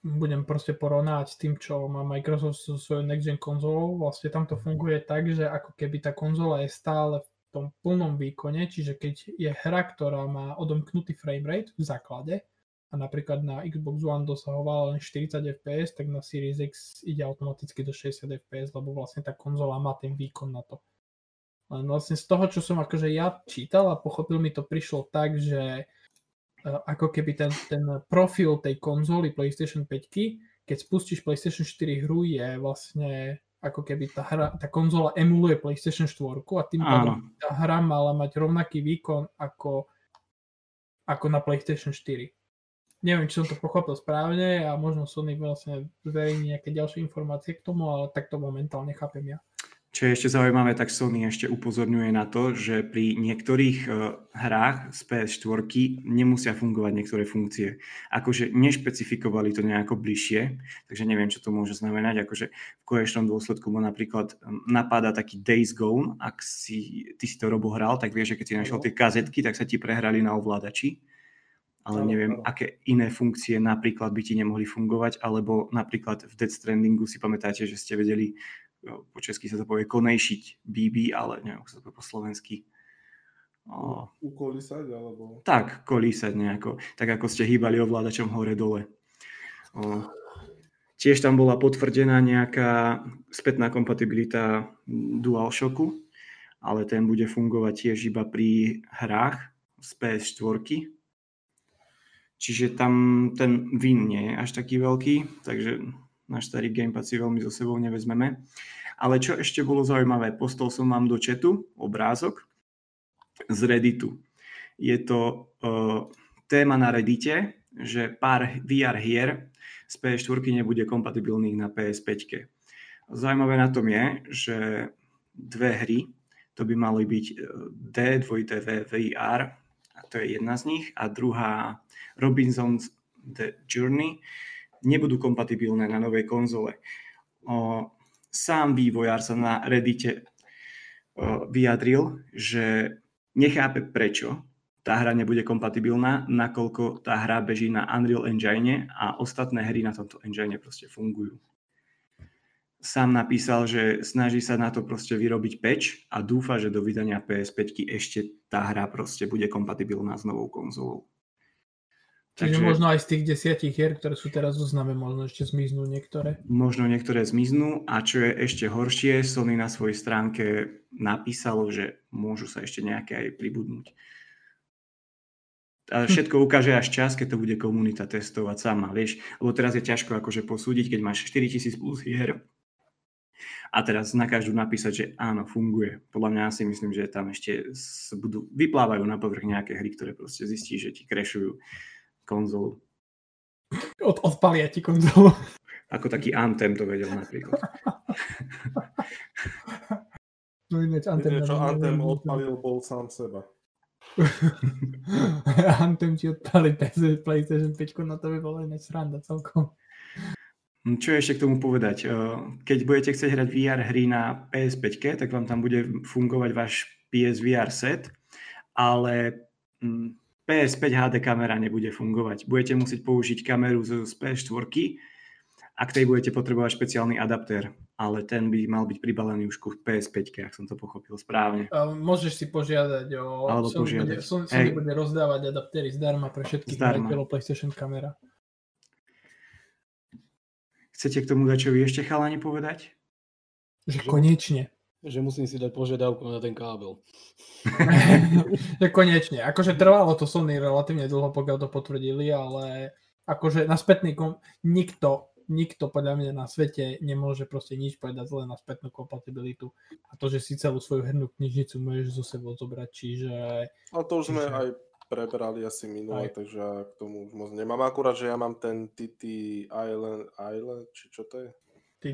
budem proste porovnať s tým, čo má Microsoft so svojou next-gen konzolou. Vlastne tam to funguje tak, že ako keby tá konzola je stále v tom plnom výkone, čiže keď je hra, ktorá má odomknutý framerate v základe a napríklad na Xbox One dosahovala len štyridsať ef pé es, tak na Series X ide automaticky do šesťdesiat ef pé es, lebo vlastne tá konzola má ten výkon na to. Len vlastne z toho, čo som akože ja čítal a pochopil, mi to prišlo tak, že ako keby ten, ten profil tej konzoly PlayStation päťky, keď spustíš PlayStation štyri hru, je vlastne ako keby tá hra, tá konzola emuluje PlayStation štyri a tým pádom tá hra mala mať rovnaký výkon ako, ako na PlayStation štyri. Neviem, či som to pochopil správne a možno Sony vlastne zverejní nejaké ďalšie informácie k tomu, ale takto momentálne chápem ja. Čo je ešte zaujímavé, tak Sony ešte upozorňuje na to, že pri niektorých uh, hrách z pé es štyri nemusia fungovať niektoré funkcie. Akože nešpecifikovali to nejako bližšie, takže neviem, čo to môže znamenať. Akože v konečnom dôsledku mu napríklad napadá taký Days Gone, ak si, ty si to Robo hral, tak vieš, že keď si našiel tie kazetky, tak sa ti prehrali na ovládači. Ale neviem, aké iné funkcie napríklad by ti nemohli fungovať, alebo napríklad v Death Strandingu si pamätáte, že ste vedeli, po česky sa to povie konejšiť bé bé, ale neviem, ako sa to povie po slovensky. O... Ukolísať alebo... Tak, kolísať nejako. Tak ako ste hýbali ovládačom hore-dole. O... Tiež tam bola potvrdená nejaká spätná kompatibilita DualShocku, ale ten bude fungovať tiež iba pri hrách z pé es štyri. Čiže tam ten win nie je až taký veľký, takže... Náš starý gamepad si veľmi so sebou nevezmeme. Ale čo ešte bolo zaujímavé, postol som vám do chatu obrázok z Redditu. Je to uh, téma na Reddite, že pár vé er hier z pé es štyri nebude kompatibilných na pé es päť. Zaujímavé na tom je, že dve hry, to by mali byť D dva V V R, a to je jedna z nich, a druhá Robinson's The Journey, nebudú kompatibilné na novej konzole. O, sám vývojár sa na Reddite o, vyjadril, že nechápe, prečo tá hra nebude kompatibilná, nakoľko tá hra beží na Unreal Engine a ostatné hry na tomto engine proste fungujú. Sám napísal, že snaží sa na to proste vyrobiť patch a dúfa, že do vydania pé es päť ešte tá hra proste bude kompatibilná s novou konzolou. Takže možno aj z tých desiatich hier, ktoré sú teraz zozname, možno ešte zmiznú niektoré. Možno niektoré zmiznú a čo je ešte horšie, Sony na svojej stránke napísalo, že môžu sa ešte nejaké aj pribudnúť. A všetko ukáže až čas, keď to bude komunita testovať sama, vieš. Lebo teraz je ťažko akože posúdiť, keď máš štyritisíc plus hier a teraz na každú napísať, že áno, funguje. Podľa mňa si myslím, že tam ešte budú, vyplávajú na povrch nejaké hry, ktoré proste zistí, že ti crashujú konzolu. Od, odpalia ti konzolu. Ako taký Anthem to vedel napríklad. No inéč Anthem. Inéč, čo Anthem odpalil, bol sám seba. Anthem ti odpalil PlayStation päť, no to by bola inéč sranda celkom. Čo je ešte k tomu povedať? Keď budete chcieť hrať vé er hry na pé es päť, tak vám tam bude fungovať váš pé es vé er set, ale... Hm, pé es päť há dé kamera nebude fungovať. Budete musieť použiť kameru z pé es štyri, a k tej budete potrebovať špeciálny adaptér, ale ten by mal byť pribalený už ku pé es päť, ak som to pochopil správne. Môžeš si požiadať o... Alebo Sony požiadať. Bude, Sony hey. bude rozdávať adaptéry zdarma pre všetkých majiteľov PlayStation kamera. Chcete k tomu dačovi ešte chalani povedať? Že konečne. Že musím si dať požiadavku na ten kábel. Konečne. Akože trvalo to Sony relatívne dlho, pokiaľ to potvrdili, ale akože na spätný kom... nikto, nikto podľa mňa na svete nemôže proste nič povedať len na spätnú kompatibilitu. A to, že si celú svoju hernú knižnicu môžeš zo sebou zobrať, čiže... A to už sme čiže... aj preberali asi minule, aj. Takže ja k tomu už moc nemám. Akurát, že ja mám ten T T Island, Island či čo to je? Tie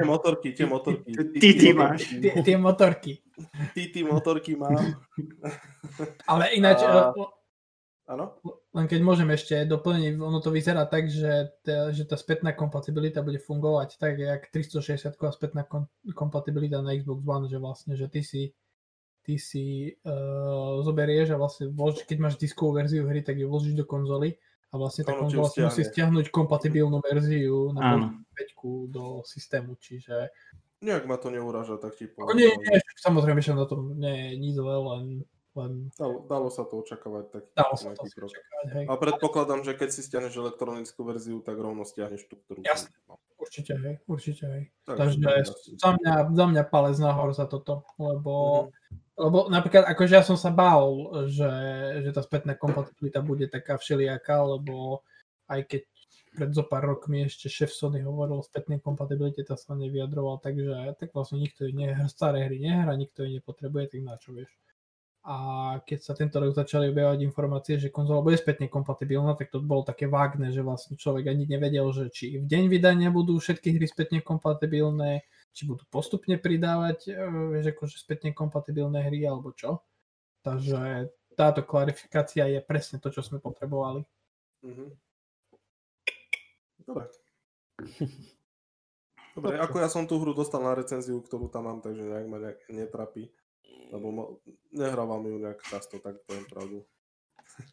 motorky, tie motorky. Ty máš. Tie motorky. Ty motorky mám. Ale ináč, áno? Len keď môžem ešte doplniť, ono to vyzerá tak, že tá spätná kompatibilita bude fungovať tak, jak tristošesťdesiat a spätná kompatibilita na Xbox One, že vlastne, že ty si ty si zoberieš a vlastne keď máš diskovú verziu hry, tak ju vložíš do konzoly. A vlastne tak on vlastne musí stiahnuť kompatibilnú verziu na päťku do systému, čiže... Nejak ma to neuráža, tak ti povedal. Nie, nie, samozrejme, že na tom nie je nič zle, len... len... Dalo, dalo sa to očakávať taký krok. A predpokladám, že keď si stiahneš elektronickú verziu, tak rovno stiahneš tú, ktorú... Jasne, určite, hej, určite, hej. Takže za mňa, za mňa palec nahor za toto, lebo... Mm-hmm. Lebo napríklad, akože ja som sa bál, že, že tá spätná kompatibilita bude taká všelijaká, lebo aj keď pred zo pár rokmi ešte šéf Sony hovoril o spätnej kompatibilite, tá sa nevyjadroval, takže tak vlastne nikto ju nehr, staré hry nehrá, nikto ju nepotrebuje, tak na čo vieš. A keď sa tento rok začali objavovať informácie, že konzola bude spätne kompatibilná, tak to bolo také vágne, že vlastne človek ani nevedel, že či v deň vydania budú všetky hry spätne kompatibilné, či budú postupne pridávať, vieš, akože spätne kompatibilné hry, alebo čo. Takže táto klarifikácia je presne to, čo sme potrebovali. Mm-hmm. Dobre. Dobre, ako ja som tú hru dostal na recenziu, ktorú tam mám, takže nejak ma nejak netrapí, lebo nehrávam ju nejak často, tak poviem pravdu.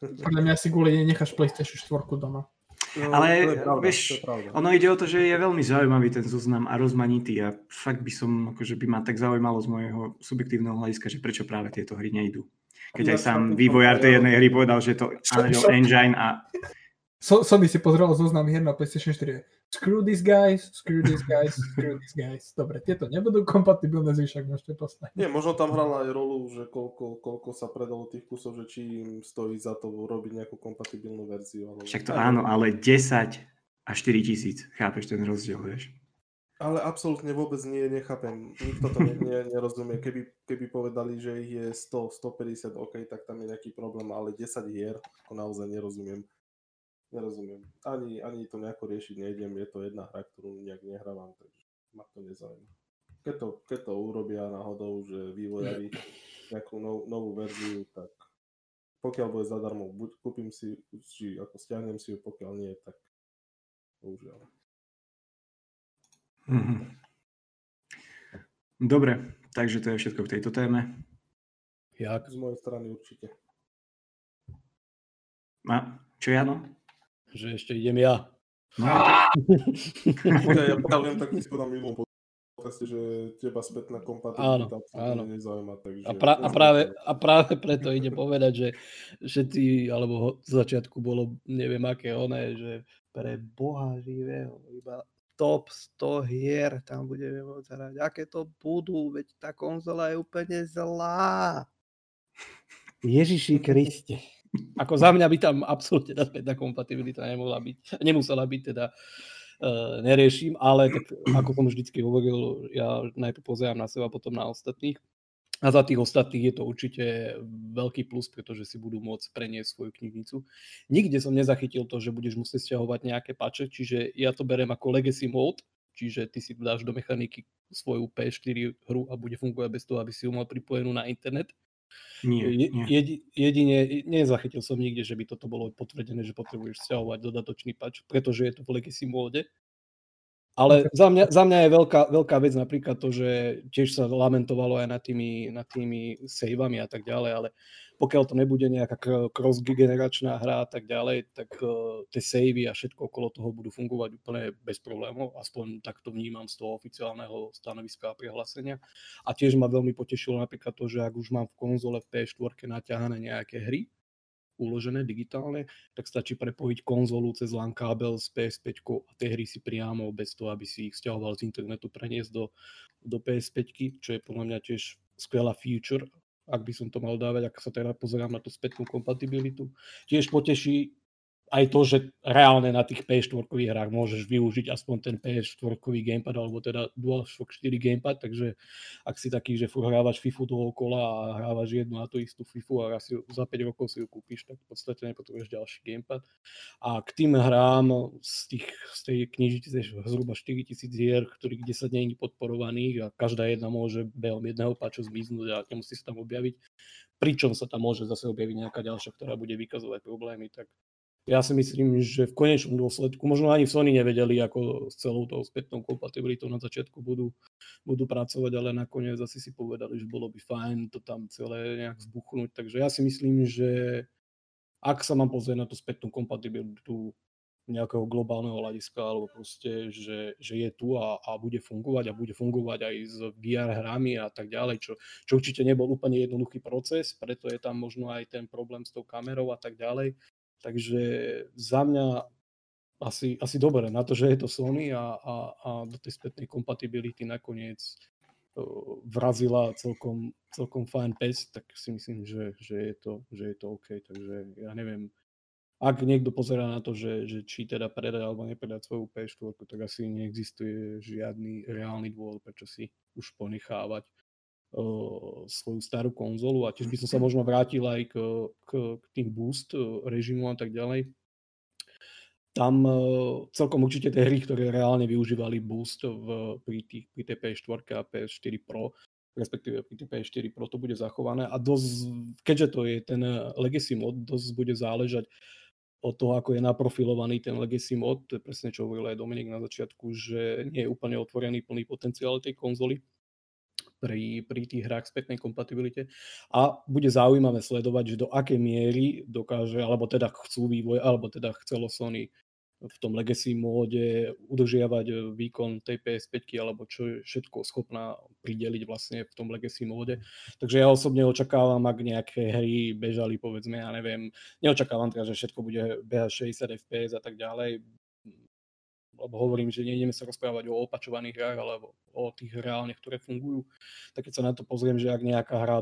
Podľa mňa si kvôli necháš PlayStation štyri doma. No, ale pravda, vieš, ono ide o to, že je veľmi zaujímavý ten zoznam a rozmanitý a fakt by som, akože by ma tak zaujímalo z môjho subjektívneho hľadiska, že prečo práve tieto hry nejdú. Keď aj sám vývojár tej jednej hry povedal, že je to Unreal Engine a... So, som by si pozrel zoznam hier na PlayStation štyri. Screw these guys, screw these guys, screw these guys. Dobre, tieto nebudú kompatibilné zvyšak, môžete postaviť. Nie, možno tam hrala aj rolu, že koľko, koľko sa predalo tých kusov, že či im stojí za to robiť nejakú kompatibilnú verziu. Ale... Však to áno, ale desať a štyritisíc, chápeš ten rozdiel, vieš? Ale absolútne vôbec nie, nechápem. Nikto to ne, ne, nerozumie. Keby, keby povedali, že ich je sto, stopäťdesiat, OK, tak tam je nejaký problém, ale desať hier, to naozaj nerozumiem. Nerozumiem. Ani, ani to nejako riešiť nejdem. Je to jedna hra, ktorú nejak nehrávam, takže ma to nezaujíma. Keď to, keď to urobia náhodou, že vývojári nejakú nov, novú verziu, tak pokiaľ bude zadarmo, buď kúpim si, či ako stiahnem si ju, pokiaľ nie, tak bohužiaľ. Mm-hmm. Dobre, takže to je všetko k tejto téme. Jak? Z mojej strany určite. A čo ja no? Že ešte idem ja. No. Ja pokážem takým spodám minulom podcaste, že teba spätná kompatibilita nezaujíma. Takže... A, pra, a, práve, a práve preto ide povedať, že všetci, alebo v začiatku bolo, neviem aké oné, že pre Boha živého, iba top sto hier tam budeme môcť hrať. Aké to budú, veď tá konzola je úplne zlá. Ježiši Kriste. Ako za mňa by tam absolútne tá spätná kompatibilita nemohla byť, nemusela byť, teda e, neriešim, ale tak, ako som vždycky hovoril, ja najprv pozerám na seba, potom na ostatných. A za tých ostatných je to určite veľký plus, pretože si budú môcť preniesť svoju knižnicu. Nikde som nezachytil to, že budeš musieť stiahovať nejaké pače, čiže ja to beriem ako legacy mode, čiže ty si dáš do mechaniky svoju pé štyri hru a bude fungovať bez toho, aby si ju mal pripojenú na internet. Nie, nie. Jedi, jedine, nezachytil som nikde, že by toto bolo potvrdené, že potrebuješ stiahovať dodatočný patch, pretože je to v legacy móde. Ale za mňa, za mňa je veľká, veľká vec napríklad to, že tiež sa lamentovalo aj nad tými, nad tými saveami a tak ďalej, ale pokiaľ to nebude nejaká cross-generačná hra a tak ďalej, tak uh, tie savey a všetko okolo toho budú fungovať úplne bez problémov, aspoň tak to vnímam z toho oficiálneho stanoviska a prihlásenia. A tiež ma veľmi potešilo napríklad to, že ak už mám v konzole v pé štyri naťahané nejaké hry, uložené digitálne, tak stačí prepojiť konzolu cez LAN kábel s pé es päť a tie hry si priamo bez toho, aby si ich stiahoval z internetu, preniesť do, do pé es päť, čo je podľa mňa tiež skvelá feature, ak by som to mal dávať, ak sa teda pozerám na tú spätnú kompatibilitu. Tiež poteší aj to, že reálne na tých pé es štyri hrách môžeš využiť aspoň ten pé es štyri gamepad, alebo teda DualShock štyri gamepad, takže ak si taký, že furt hrávaš FIFU dookola a hrávaš jednu na tú istú FIFU a raz ju, za päť rokov si ju kúpiš, tak v podstate nepotrebuješ ďalší gamepad. A k tým hrám z, tých, z tej knižnice zhruba štyritisíc hier, ktorých desať nie je podporovaných a každá jedna môže behom jedného páču zmiznúť a nemusí sa tam objaviť, pričom sa tam môže zase objaviť nejaká ďalšia, ktorá bude vykazovať problémy, tak ja si myslím, že v konečnom dôsledku, možno ani v Sony nevedeli, ako s celou tou spätnou kompatibilitou na začiatku budú, budú pracovať, ale nakoniec asi si povedali, že bolo by fajn to tam celé nejak zbuchnúť. Takže ja si myslím, že ak sa mám pozrieť na tú spätnú kompatibilitu nejakého globálneho hľadiska, alebo proste, že, že je tu a, a bude fungovať a bude fungovať aj s vé er hrami a tak ďalej, čo, čo určite nebol úplne jednoduchý proces, preto je tam možno aj ten problém s tou kamerou a tak ďalej. Takže za mňa asi, asi dobre na to, že je to Sony a, a, a do tej spätnej kompatibility nakoniec uh, vrazila celkom, celkom fajn pes, tak si myslím, že, že, je to, že je to OK. Takže ja neviem, ak niekto pozerá na to, že, že či teda predať alebo nepredať svoju pé es štyri, tak asi neexistuje žiadny reálny dôvod, prečo si už ponechávať svoju starú konzolu. A tiež by som sa možno vrátil aj k, k, k tým boost režimu a tak ďalej. Tam celkom určite tie hry, ktoré reálne využívali boost v, pri, tých, pri tej pé es štyri a pé es štyri Pro, respektíve pri tej pé es štyri Pro, to bude zachované. A dosť, keďže to je ten legacy mod, dosť bude záležať od toho, ako je naprofilovaný ten legacy mod. To je presne, čo hovoril aj Dominik na začiatku, že nie je úplne otvorený plný potenciál tej konzoly Pri, pri tých hrách spätnej kompatibilite a bude zaujímavé sledovať, že do akej miery dokáže, alebo teda chcú vývoj, alebo teda chcelo Sony v tom legacy móde udržiavať výkon tej pé es päťky, alebo čo je všetko schopná prideliť vlastne v tom legacy móde. Takže ja osobne očakávam, ak nejaké hry bežali, povedzme, ja neviem, neočakávam teda, že všetko bude behať šesťdesiat ef pé es a tak ďalej, lebo hovorím, že nejdeme sa rozprávať o opačovaných hrách, alebo o tých reálne, ktoré fungujú. Tak keď sa na to pozriem, že ak nejaká hra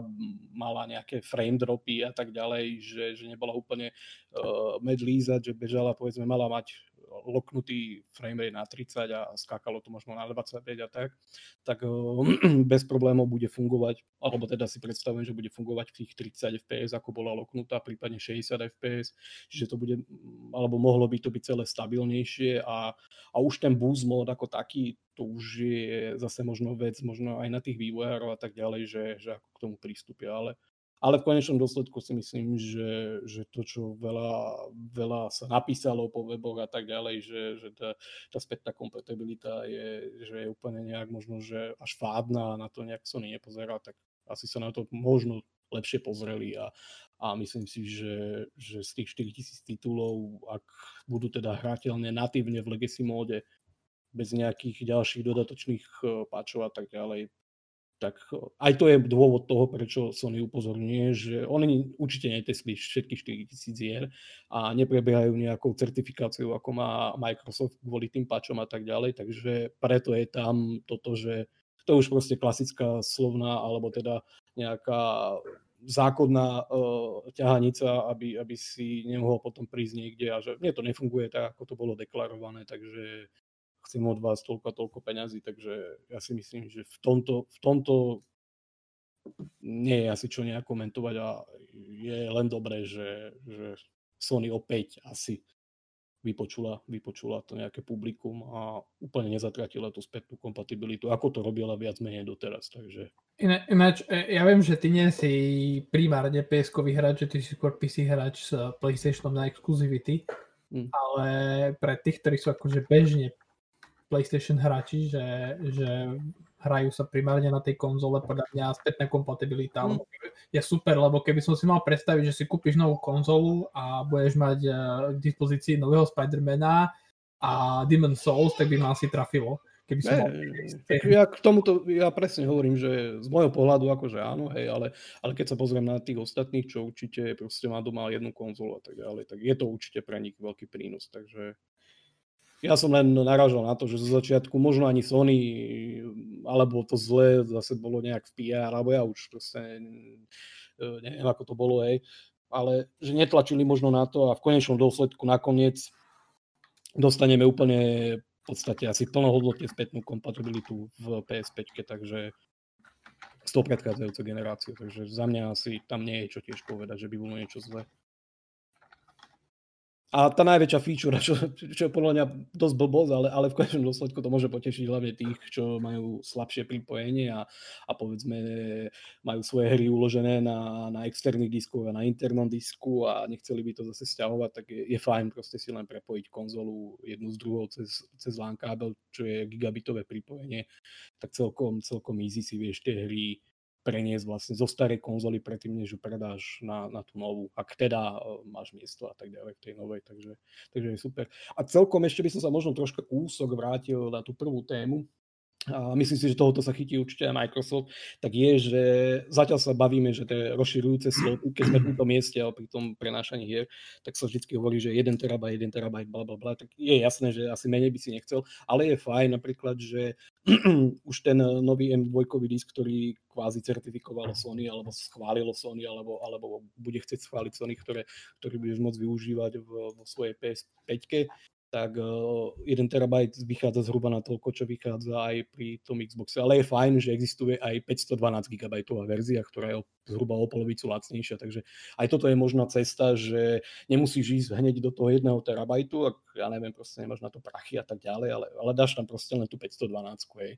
mala nejaké frame dropy a tak ďalej, že, že nebola úplne uh, medlízať, že bežala, povedzme, mala mať loknutý frame rate na tridsať a skákalo to možno na dvadsaťpäť a tak, tak uh, bez problémov bude fungovať, alebo teda si predstavujem, že bude fungovať v tých tridsať ef pé es, ako bola loknutá, prípadne šesťdesiat ef pé es, čiže to bude, alebo mohlo by to byť celé stabilnejšie a A už ten boost mod ako taký, to už je zase možno vec, možno aj na tých vývojárov a tak ďalej, že, že ako k tomu prístupia. Ale, ale v konečnom dôsledku si myslím, že, že to, čo veľa, veľa sa napísalo po weboch a tak ďalej, že, že tá, tá spätná kompatibilita je, že je úplne nejak možno, že až fádna a na to nejak Sony nepozerá, tak asi sa na to možno lepšie pozreli a, a myslím si, že, že z tých štyritisíc titulov, ak budú teda hrateľne natívne v legacy móde, bez nejakých ďalších dodatočných patchov a tak ďalej, tak aj to je dôvod toho, prečo Sony upozorňuje, že oni určite netestli všetkých štyritisíc hier a neprebiehajú nejakou certifikáciou, ako má Microsoft kvôli tým patchom a tak ďalej, takže preto je tam toto, že to už proste klasická slovná, alebo teda nejaká zákonná uh, ťahanica, aby, aby si nemohol potom prísť niekde a že nie, to nefunguje tak, ako to bolo deklarované, takže chcem od vás toľko a toľko peňazí, takže ja si myslím, že v tomto, v tomto nie je asi čo nejak komentovať a je len dobré, že, že Sony opäť asi Vypočula, vypočula to nejaké publikum a úplne nezatratila tú spätnú kompatibilitu, ako to robila viac menej doteraz. Takže ináč, ja viem, že ty nie si primárne pé eskový hráč, že ty si skôr pé cé hráč s PlayStationom na exkluzivity, mm. ale pre tých, ktorí sú akože bežne PlayStation hráči, že, že hrajú sa primárne na tej konzole, podľa mňa spätná kompatibilita mm. je super, lebo keby som si mal predstaviť, že si kúpiš novú konzolu a budeš mať k dispozícii nového Spider-Mana a Demon Souls, tak by ma asi trafilo. Keby som mal... ja, k tomuto, ja presne hovorím, že z môjho pohľadu akože áno, hej, ale, ale keď sa pozriem na tých ostatných, čo určite proste má doma jednu konzolu a tak ďalej, tak je to určite pre nich veľký prínos, takže ja som len narážal na to, že zo začiatku možno ani Sony, alebo to zle zase bolo nejak v pé er, alebo ja už proste neviem, ako to bolo, hej. ale že netlačili možno na to a v konečnom dôsledku nakoniec dostaneme úplne v podstate asi plnohodnotne spätnú kompatibilitu v pé es päť, takže s tou predchádzajúcou generáciou, takže za mňa asi tam nie je čo tiež povedať, že by bolo niečo zlé. A tá najväčšia feature, čo, čo je podľa mňa dosť blbosť, ale, ale v konečnom dôsledku to môže potešiť hlavne tých, čo majú slabšie pripojenie a, a povedzme majú svoje hry uložené na, na externých diskoch a na internom disku a nechceli by to zase sťahovať, tak je, je fajn proste si len prepojiť konzolu jednu s druhou cez, cez LAN kábel, čo je gigabitové pripojenie, tak celkom, celkom easy si vieš tie hry preniesť vlastne zo starej konzoly predtým, než ju predáš na, na tú novú. Ak teda máš miesto a tak ďalej v tej novej, takže, takže je super. A celkom ešte by som sa možno troška kúsok vrátil na tú prvú tému. A myslím si, že tohoto sa chytí určite aj Microsoft, tak je, že zatiaľ sa bavíme, že tie rozširujúce sloty, keď sme v tomto mieste a pri tom prenášaní hier, tak sa vždy hovorí, že jeden terabajt, jeden terabajt, blablabla, tak je jasné, že asi menej by si nechcel, ale je fajn napríklad, že už ten nový em dvojkový disk, ktorý kvázi certifikovalo Sony, alebo schválilo Sony, alebo, alebo bude chcieť schváliť Sony, ktoré, ktorý budeš môcť využívať vo svojej pé es päťke, tak jeden terabajt vychádza zhruba na toľko, čo vychádza aj pri tom Xboxe. Ale je fajn, že existuje aj päťstodvanásť gigabajtová verzia, ktorá je zhruba o polovicu lacnejšia. Takže aj toto je možná cesta, že nemusíš ísť hneď do toho jedného terabajtu, ak ja neviem, proste nemáš na to prachy a tak ďalej, ale, ale dáš tam proste len tú päťstodvanásť, hej.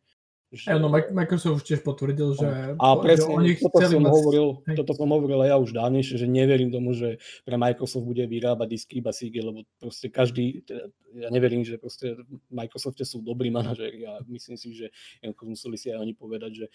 Že... No, Microsoft už tiež potvrdil, že... A presne, že toto, som mať... hovoril, toto som hovoril aj ja už dávnejšie, že neverím tomu, že pre Microsoft bude vyrábať disky iba Siege, lebo proste každý, teda ja neverím, že proste v Microsofte sú dobrí manažéri a myslím si, že museli si aj oni povedať, že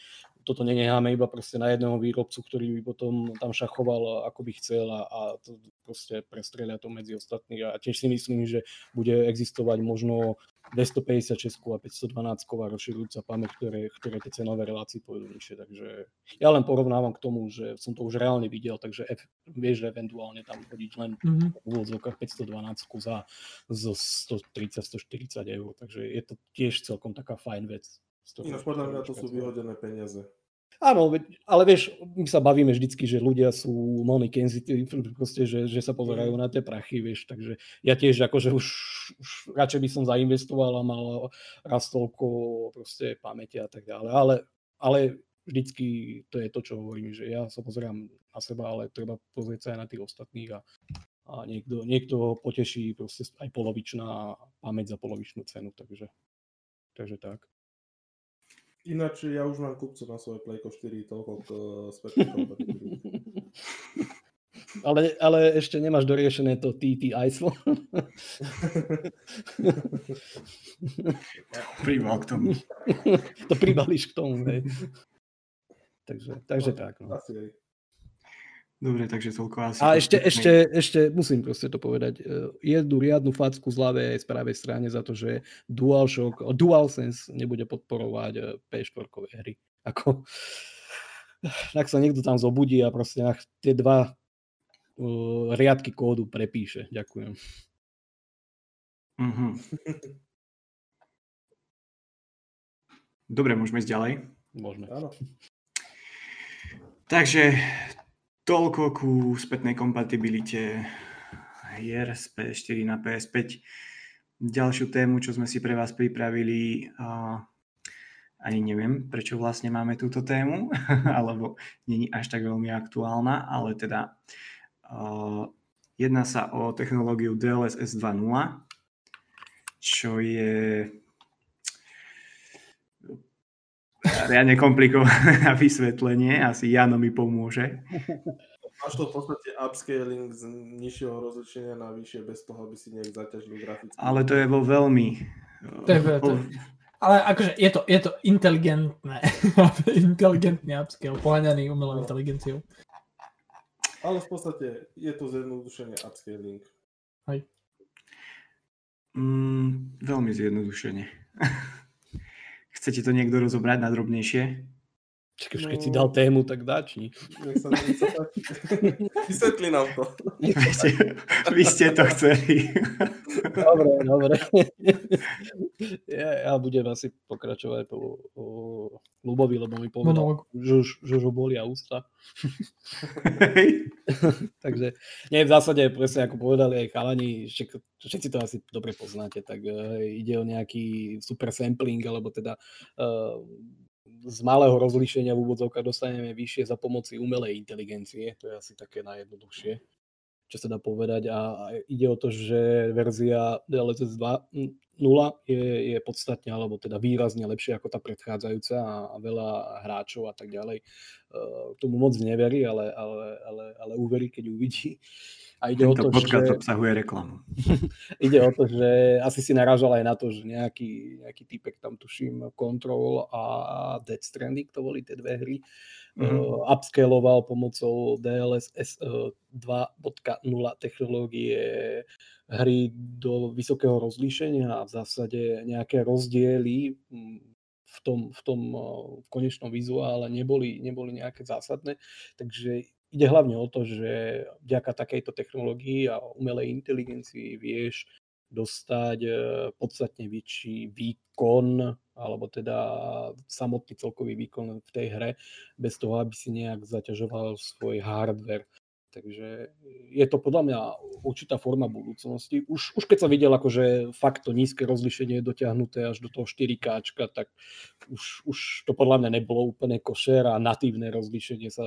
toto nenecháme iba proste na jedného výrobcu, ktorý by potom tam šachoval ako by chcel a, a to proste prestrelia to medzi ostatných. A tiež si myslím, že bude existovať možno dvestopäťdesiatšesť a päťstodvanásť a rozširujúca pamäť, ktoré, ktoré tie cenové relácie pôjdu nižšie, takže ja len porovnávam k tomu, že som to už reálne videl, takže F, vieš, že eventuálne tam chodiť len v úvodzovkách päťstodvanásť za zo stotridsať až stoštyridsať eur, takže je to tiež celkom taká fajn vec. Ja podľa mňa to sú vyhodené peniaze. Áno, ale vieš, my sa bavíme vždycky, že ľudia sú money sensitive, proste, že, že sa pozerajú na tie prachy, vieš, takže ja tiež akože už, už radšej by som zainvestoval a mal raz toľko proste pamäti a tak ďalej, ale, ale vždycky to je to, čo hovorím, že ja sa pozerám na seba, ale treba pozrieť sa aj na tých ostatných a, a niekto, niekto poteší proste aj polovičná pamäť za polovičnú cenu, takže, takže tak. Ináč ja už mám kupcu na svoje Playko štyri, toľko spätné kompatibility. Ale, ale ešte nemáš doriešené to T T I slovo. Pribal k tomu. To pribalíš k tomu, hej. Takže, takže no, tak. No. Asi aj. Dobre, takže toľko asi. A ešte, ešte, ešte musím proste to povedať. Jednu riadnu facku z ľavej aj z pravej strane za to, že DualShock, DualSense nebude podporovať pé štyri hry. Ako, ak sa niekto tam zobudí a proste na tie dva uh, riadky kódu prepíše. Ďakujem. Mm-hmm. Dobre, môžeme ísť ďalej? Môžeme. Áno. Takže... Toľko ku spätnej kompatibilite hier z pé štyri na pé es päť. Ďalšiu tému, čo sme si pre vás pripravili, uh, ani neviem, prečo vlastne máme túto tému, alebo nie je až tak veľmi aktuálna, ale teda uh, jedná sa o technológiu D L S S dva bodka nula, čo je reálne komplikované na vysvetlenie, asi Jano mi pomôže. Máš to v podstate upscaling z nižšieho rozlišenia na vyššie, bez toho, aby si nejak zaťažil graficky. Ale to je vo veľmi... To je, to je. Ale akože je to, je to inteligentné. Inteligentný upscale, poháňaný umelou inteligenciou. Ale v podstate je to zjednodušenie upscaling. Hej. Mm, veľmi zjednodušenie. Chcete to niekto rozobrať na drobnejšie? Čiže keď no. si dal tému, tak dáčni. Vysvetli nám to. Vy ste, vy ste to chceli. Dobre, dobre. Ja, ja budem asi pokračovať po, po Ľubovi, lebo mi povedal, no, no. že, že už bolia ústa. Takže nie, v zásade presne ako povedali aj chalani, všetci to asi dobre poznáte, tak uh, ide o nejaký super sampling, alebo teda uh, z malého rozlíšenia v úvodzovkách dostaneme vyššie za pomoci umelej inteligencie. To je asi také najjednoduchšie, čo sa dá povedať. A ide o to, že verzia dé el es es dva bodka nula je, je podstatne, alebo teda výrazne lepšia ako tá predchádzajúca a, a veľa hráčov a tak ďalej uh, tomu moc neverí, ale, ale, ale, ale uverí, keď uvidí. A ide Tento o to, podcast že... obsahuje reklamu. Ide o to, že asi si narážal aj na to, že nejaký, nejaký typek tam tuším Control a Death Stranding, to boli tie dve hry, mm-hmm. uh, upscaloval pomocou dé el es es uh, dva bodka nula technológie hry do vysokého rozlíšenia a v zásade nejaké rozdiely v tom, v tom uh, v konečnom vizuále neboli, neboli nejaké zásadné, takže ide hlavne o to, že vďaka takejto technológii a umelej inteligencii vieš dostať podstatne väčší výkon, alebo teda samotný celkový výkon v tej hre, bez toho, aby si nejak zaťažoval svoj hardware. Takže je to podľa mňa určitá forma budúcnosti. Už, už keď som videl, akože fakt to nízke rozlíšenie je dotiahnuté až do toho štyri ká, tak už, už to podľa mňa nebolo úplne košer a natívne rozlíšenie sa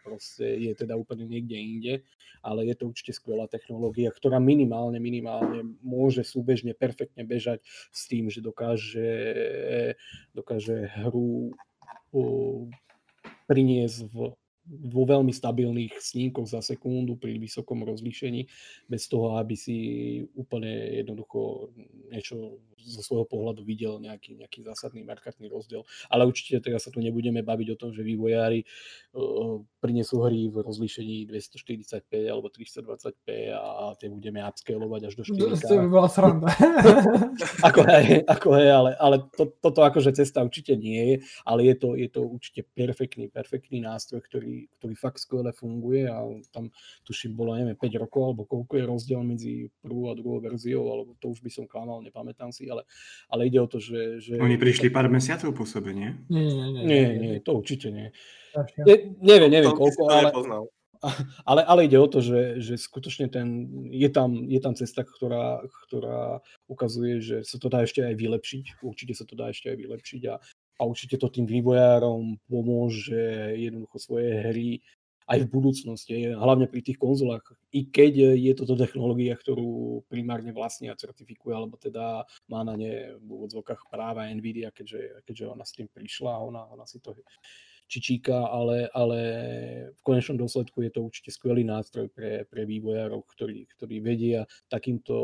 proste je teda úplne niekde inde, ale je to určite skvelá technológia, ktorá minimálne, minimálne môže súbežne perfektne bežať s tým, že dokáže, dokáže hru uh, priniesť v vo veľmi stabilných snímkoch za sekundu pri vysokom rozlíšení, bez toho, aby si úplne jednoducho niečo zo svojho pohľadu videl, nejaký, nejaký zásadný markantný rozdiel. Ale určite teraz sa tu nebudeme baviť o tom, že vývojári uh, prinesú hry v rozlíšení dvestoštyridsaťpäť alebo tristodvadsaťpäť a tie budeme upscalovať až do štyri ká. To by bola sranda. Ako hej, ako hej, ale, ale to, toto akože cesta určite nie je, ale je to, je to určite perfektný, perfektný nástroj, ktorý ktorý fakt skvele funguje a tam tuším bolo, neviem, päť rokov alebo koľko je rozdiel medzi prvou a druhou verziou, alebo to už by som klamal, nepamätám si, ale, ale ide o to, že... že... Oni prišli pár mesiacov po sebe, nie? Nie, nie, nie, nie, nie, nie to určite nie. Ne, neviem, neviem koľko, ale... Ale, ale ide o to, že, že skutočne ten, je, tam, je tam cesta, ktorá, ktorá ukazuje, že sa to dá ešte aj vylepšiť. Určite sa to dá ešte aj vylepšiť a, a určite to tým vývojárom pomôže jednoducho svoje hry aj v budúcnosti, hlavne pri tých konzolách. I keď je toto technológia, ktorú primárne vlastní a certifikuje, alebo teda má na ne v úvodzovkách práva Nvidia, keďže, keďže ona s tým prišla, ona, ona si to... čičíka, ale, ale v konečnom dôsledku je to určite skvelý nástroj pre, pre vývojárov, ktorí, ktorí vedia takýmto,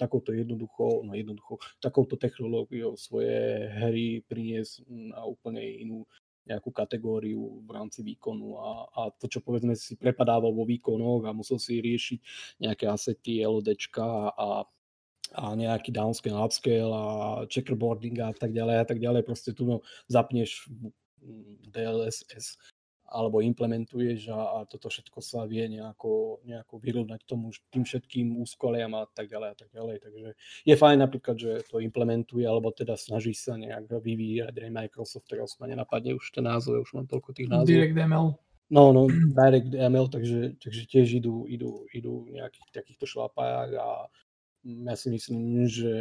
takouto jednoduchou, no jednoduchou, takouto technológiou svoje hry priniesť na úplne inú nejakú kategóriu v rámci výkonu a, a to, čo povedzme si prepadával vo výkonoch a musel si riešiť nejaké asety, LODčka a a nejaký downscale, upscale a checkerboarding a tak ďalej a tak ďalej, proste tu no, zapneš dé el es es alebo implementuješ a, a toto všetko sa vie nejako, nejako vyrovnať tomu tým všetkým úskoliam a tak ďalej a tak ďalej. Takže je fajn napríklad, že to implementuje alebo teda snaží sa nejak vyvíjať aj Microsoft, teraz ma nenapadne už ten názov, už mám toľko tých názvov. DirectML. No, no, DirectML, takže, takže tiež idú, idú, idú nejakých takýchto šlapajách a ja si myslím, že,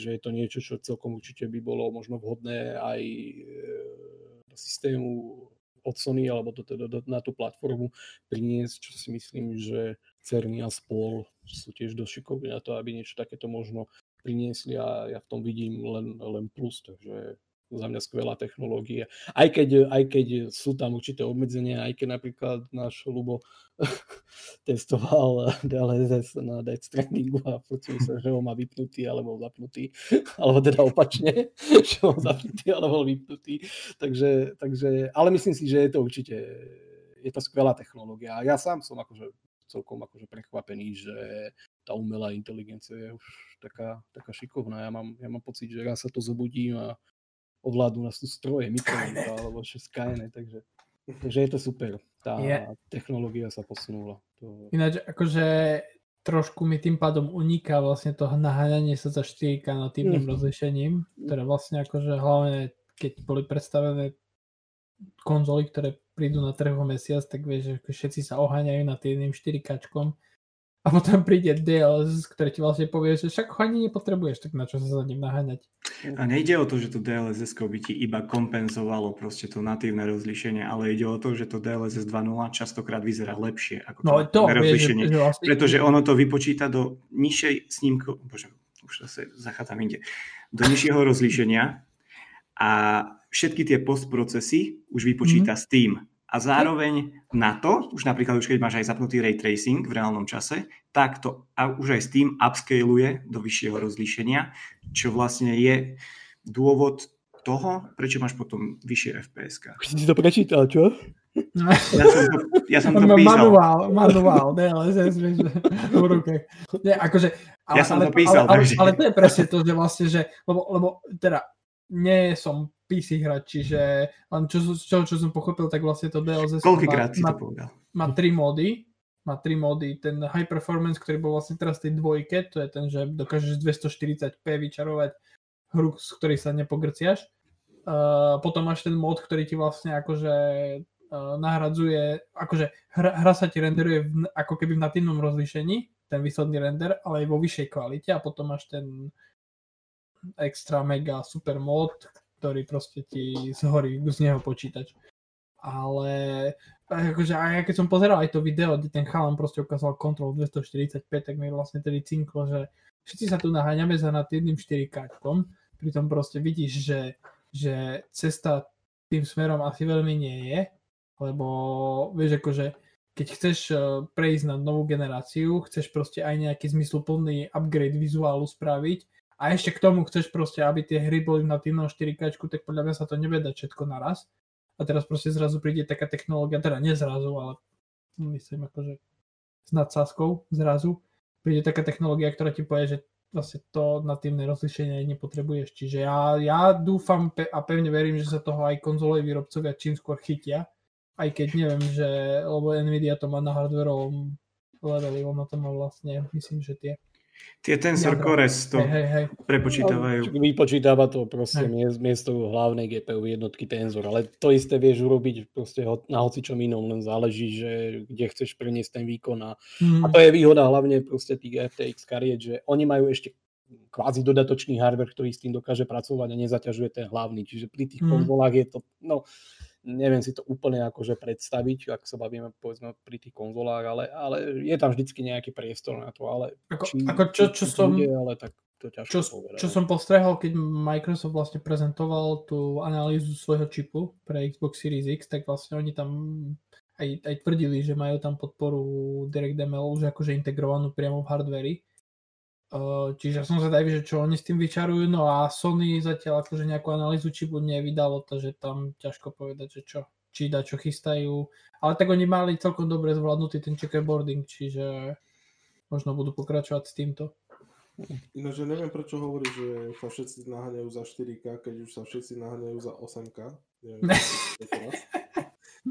že je to niečo, čo celkom určite by bolo možno vhodné aj systému od Sony alebo do, do, do, na tú platformu priniesť, čo si myslím, že Cerny a spol sú tiež dosť šikovní na to, aby niečo takéto možno priniesli a ja v tom vidím len, len plus, takže za mňa skvelá technológia. Aj keď, aj keď sú tam určité obmedzenia, aj keď napríklad náš Ľubo testoval dé el es es na Death Strandingu a počul sa, že ho má vypnutý alebo zapnutý, alebo teda opačne, že ho zapnutý alebo vypnutý. Takže, takže, ale myslím si, že je to určite je to skvelá technológia. Ja sám som akože celkom akože prekvapený, že tá umelá inteligencia je už taká, taká šikovná. Ja mám, ja mám pocit, že raz sa to zobudím a ovládnu nás tu stroje, Microsoft alebo Skynet, takže, takže je to super. Tá yeah. technológia sa posunula. To... Ináč akože trošku mi tým pádom uniká vlastne to naháňanie sa za štyri ká natívnym mm. rozlišením, ktoré vlastne akože hlavne keď boli predstavené konzoly, ktoré prídu na trhu mesiac, tak vieš, že všetci sa oháňajú nad jedným štyri káčkom a potom príde dé el es es, ktorý ti vlastne povie, že však ho ani nepotrebuješ, tak na čo sa za ním naháňať. A nejde o to, že to dé el es es by ti iba kompenzovalo proste to natívne rozlíšenie, ale ide o to, že to dé el es es dva bodka nula častokrát vyzerá lepšie ako to, no, to rozlíšenie, vlastne... pretože ono to vypočíta do nižšej snímko, bože, už zase zachádzam inde, do nižšieho rozlíšenia a všetky tie postprocesy už vypočíta mm-hmm. s tým. A zároveň na to, už napríklad už keď máš aj zapnutý ray tracing v reálnom čase, tak to už aj s tým upscaluje do vyššieho rozlíšenia, čo vlastne je dôvod toho, prečo máš potom vyššie ef pé es ká. Už si to prečítal, čo? Ja som to, ja som to písal. Manuál, manuál, dé el es es, vieš, v ruke. Nie, akože, ale, ja som to písal. Ale, ale, ale to je presne to, že vlastne, že, lebo, lebo teda nie som pé cé hráč, čiže len čo, čo, čo som pochopil, tak vlastne to dé el es es má, má, má tri módy. Má tri módy. Ten high performance, ktorý bol vlastne teraz tej dvojke, to je ten, že dokážeš dvestoštyridsať pé vyčarovať hru, z ktorej sa nepogrciaš. Uh, potom máš ten mód, ktorý ti vlastne akože uh, nahradzuje, akože hra, hra sa ti renderuje v, ako keby v natívnom rozlíšení, ten výsledný render, ale aj vo vyššej kvalite a potom máš ten extra mega super mod, ktorý proste ti zhorí z neho počítač. Ale akože aj ja keď som pozeral aj to video, kde ten chalan proste ukázal Control dvestoštyridsaťpäť, tak mi vlastne tedy cinklo, že všetci sa tu naháňame za nad jedným štyri káčkom, pritom proste vidíš, že, že cesta tým smerom asi veľmi nie je, lebo vieš akože keď chceš prejsť na novú generáciu, chceš proste aj nejaký zmysluplný upgrade vizuálu spraviť, a ešte k tomu chceš proste, aby tie hry boli na týmnom štyri káčku, tak podľa mňa sa to nevie dať všetko naraz. A teraz proste zrazu príde taká technológia, teda nie zrazu, ale myslím akože s nadsázkou zrazu, príde taká technológia, ktorá ti povie, že vlastne to na týmne rozlišenie nepotrebuješ. Čiže ja, ja dúfam a pevne verím, že sa toho aj konzoloví výrobcovia čím skôr chytia, aj keď neviem, že, lebo Nvidia to má na hardwareovom leveli, ono to má vlastne, myslím, že tie Tie tensor cores to hej, hej. prepočítavajú. Vypočítava to proste hej. miesto hlavnej gé pé ú jednotky tenzor, ale to isté vieš urobiť proste na hocičom inom, len záleží, že kde chceš preniesť ten výkon. A, hmm. a to je výhoda hlavne proste tých er té iks kariet, že oni majú ešte kvázi dodatočný hardware, ktorý s tým dokáže pracovať a nezaťažuje ten hlavný. Čiže pri tých hmm. konzolách je to... No, neviem si to úplne akože predstaviť, ak sa bavíme povedzme pri tých konzolách, ale, ale je tam vždycky nejaký priestor na to, ale ako, či, ako čo, čo, či som, bude, ale tak to ťažko čo, povedať. Čo som postrehol, keď Microsoft vlastne prezentoval tú analýzu svojho čipu pre Xbox Series X, tak vlastne oni tam aj, aj tvrdili, že majú tam podporu DirectML už akože integrovanú priamo v hardveri. Uh, čiže som zvedavý, že čo oni s tým vyčarujú, no a Sony zatiaľ akože nejakú analýzu čipu nevydalo, takže tam ťažko povedať, že čo, či dá, čo chystajú, ale tak oni mali celkom dobre zvládnutý ten checkerboarding, čiže možno budú pokračovať s týmto. No, že neviem prečo hovorí, že sa všetci naháňajú za štyri ká, keď už sa všetci naháňajú za osem ká, neviem, to, je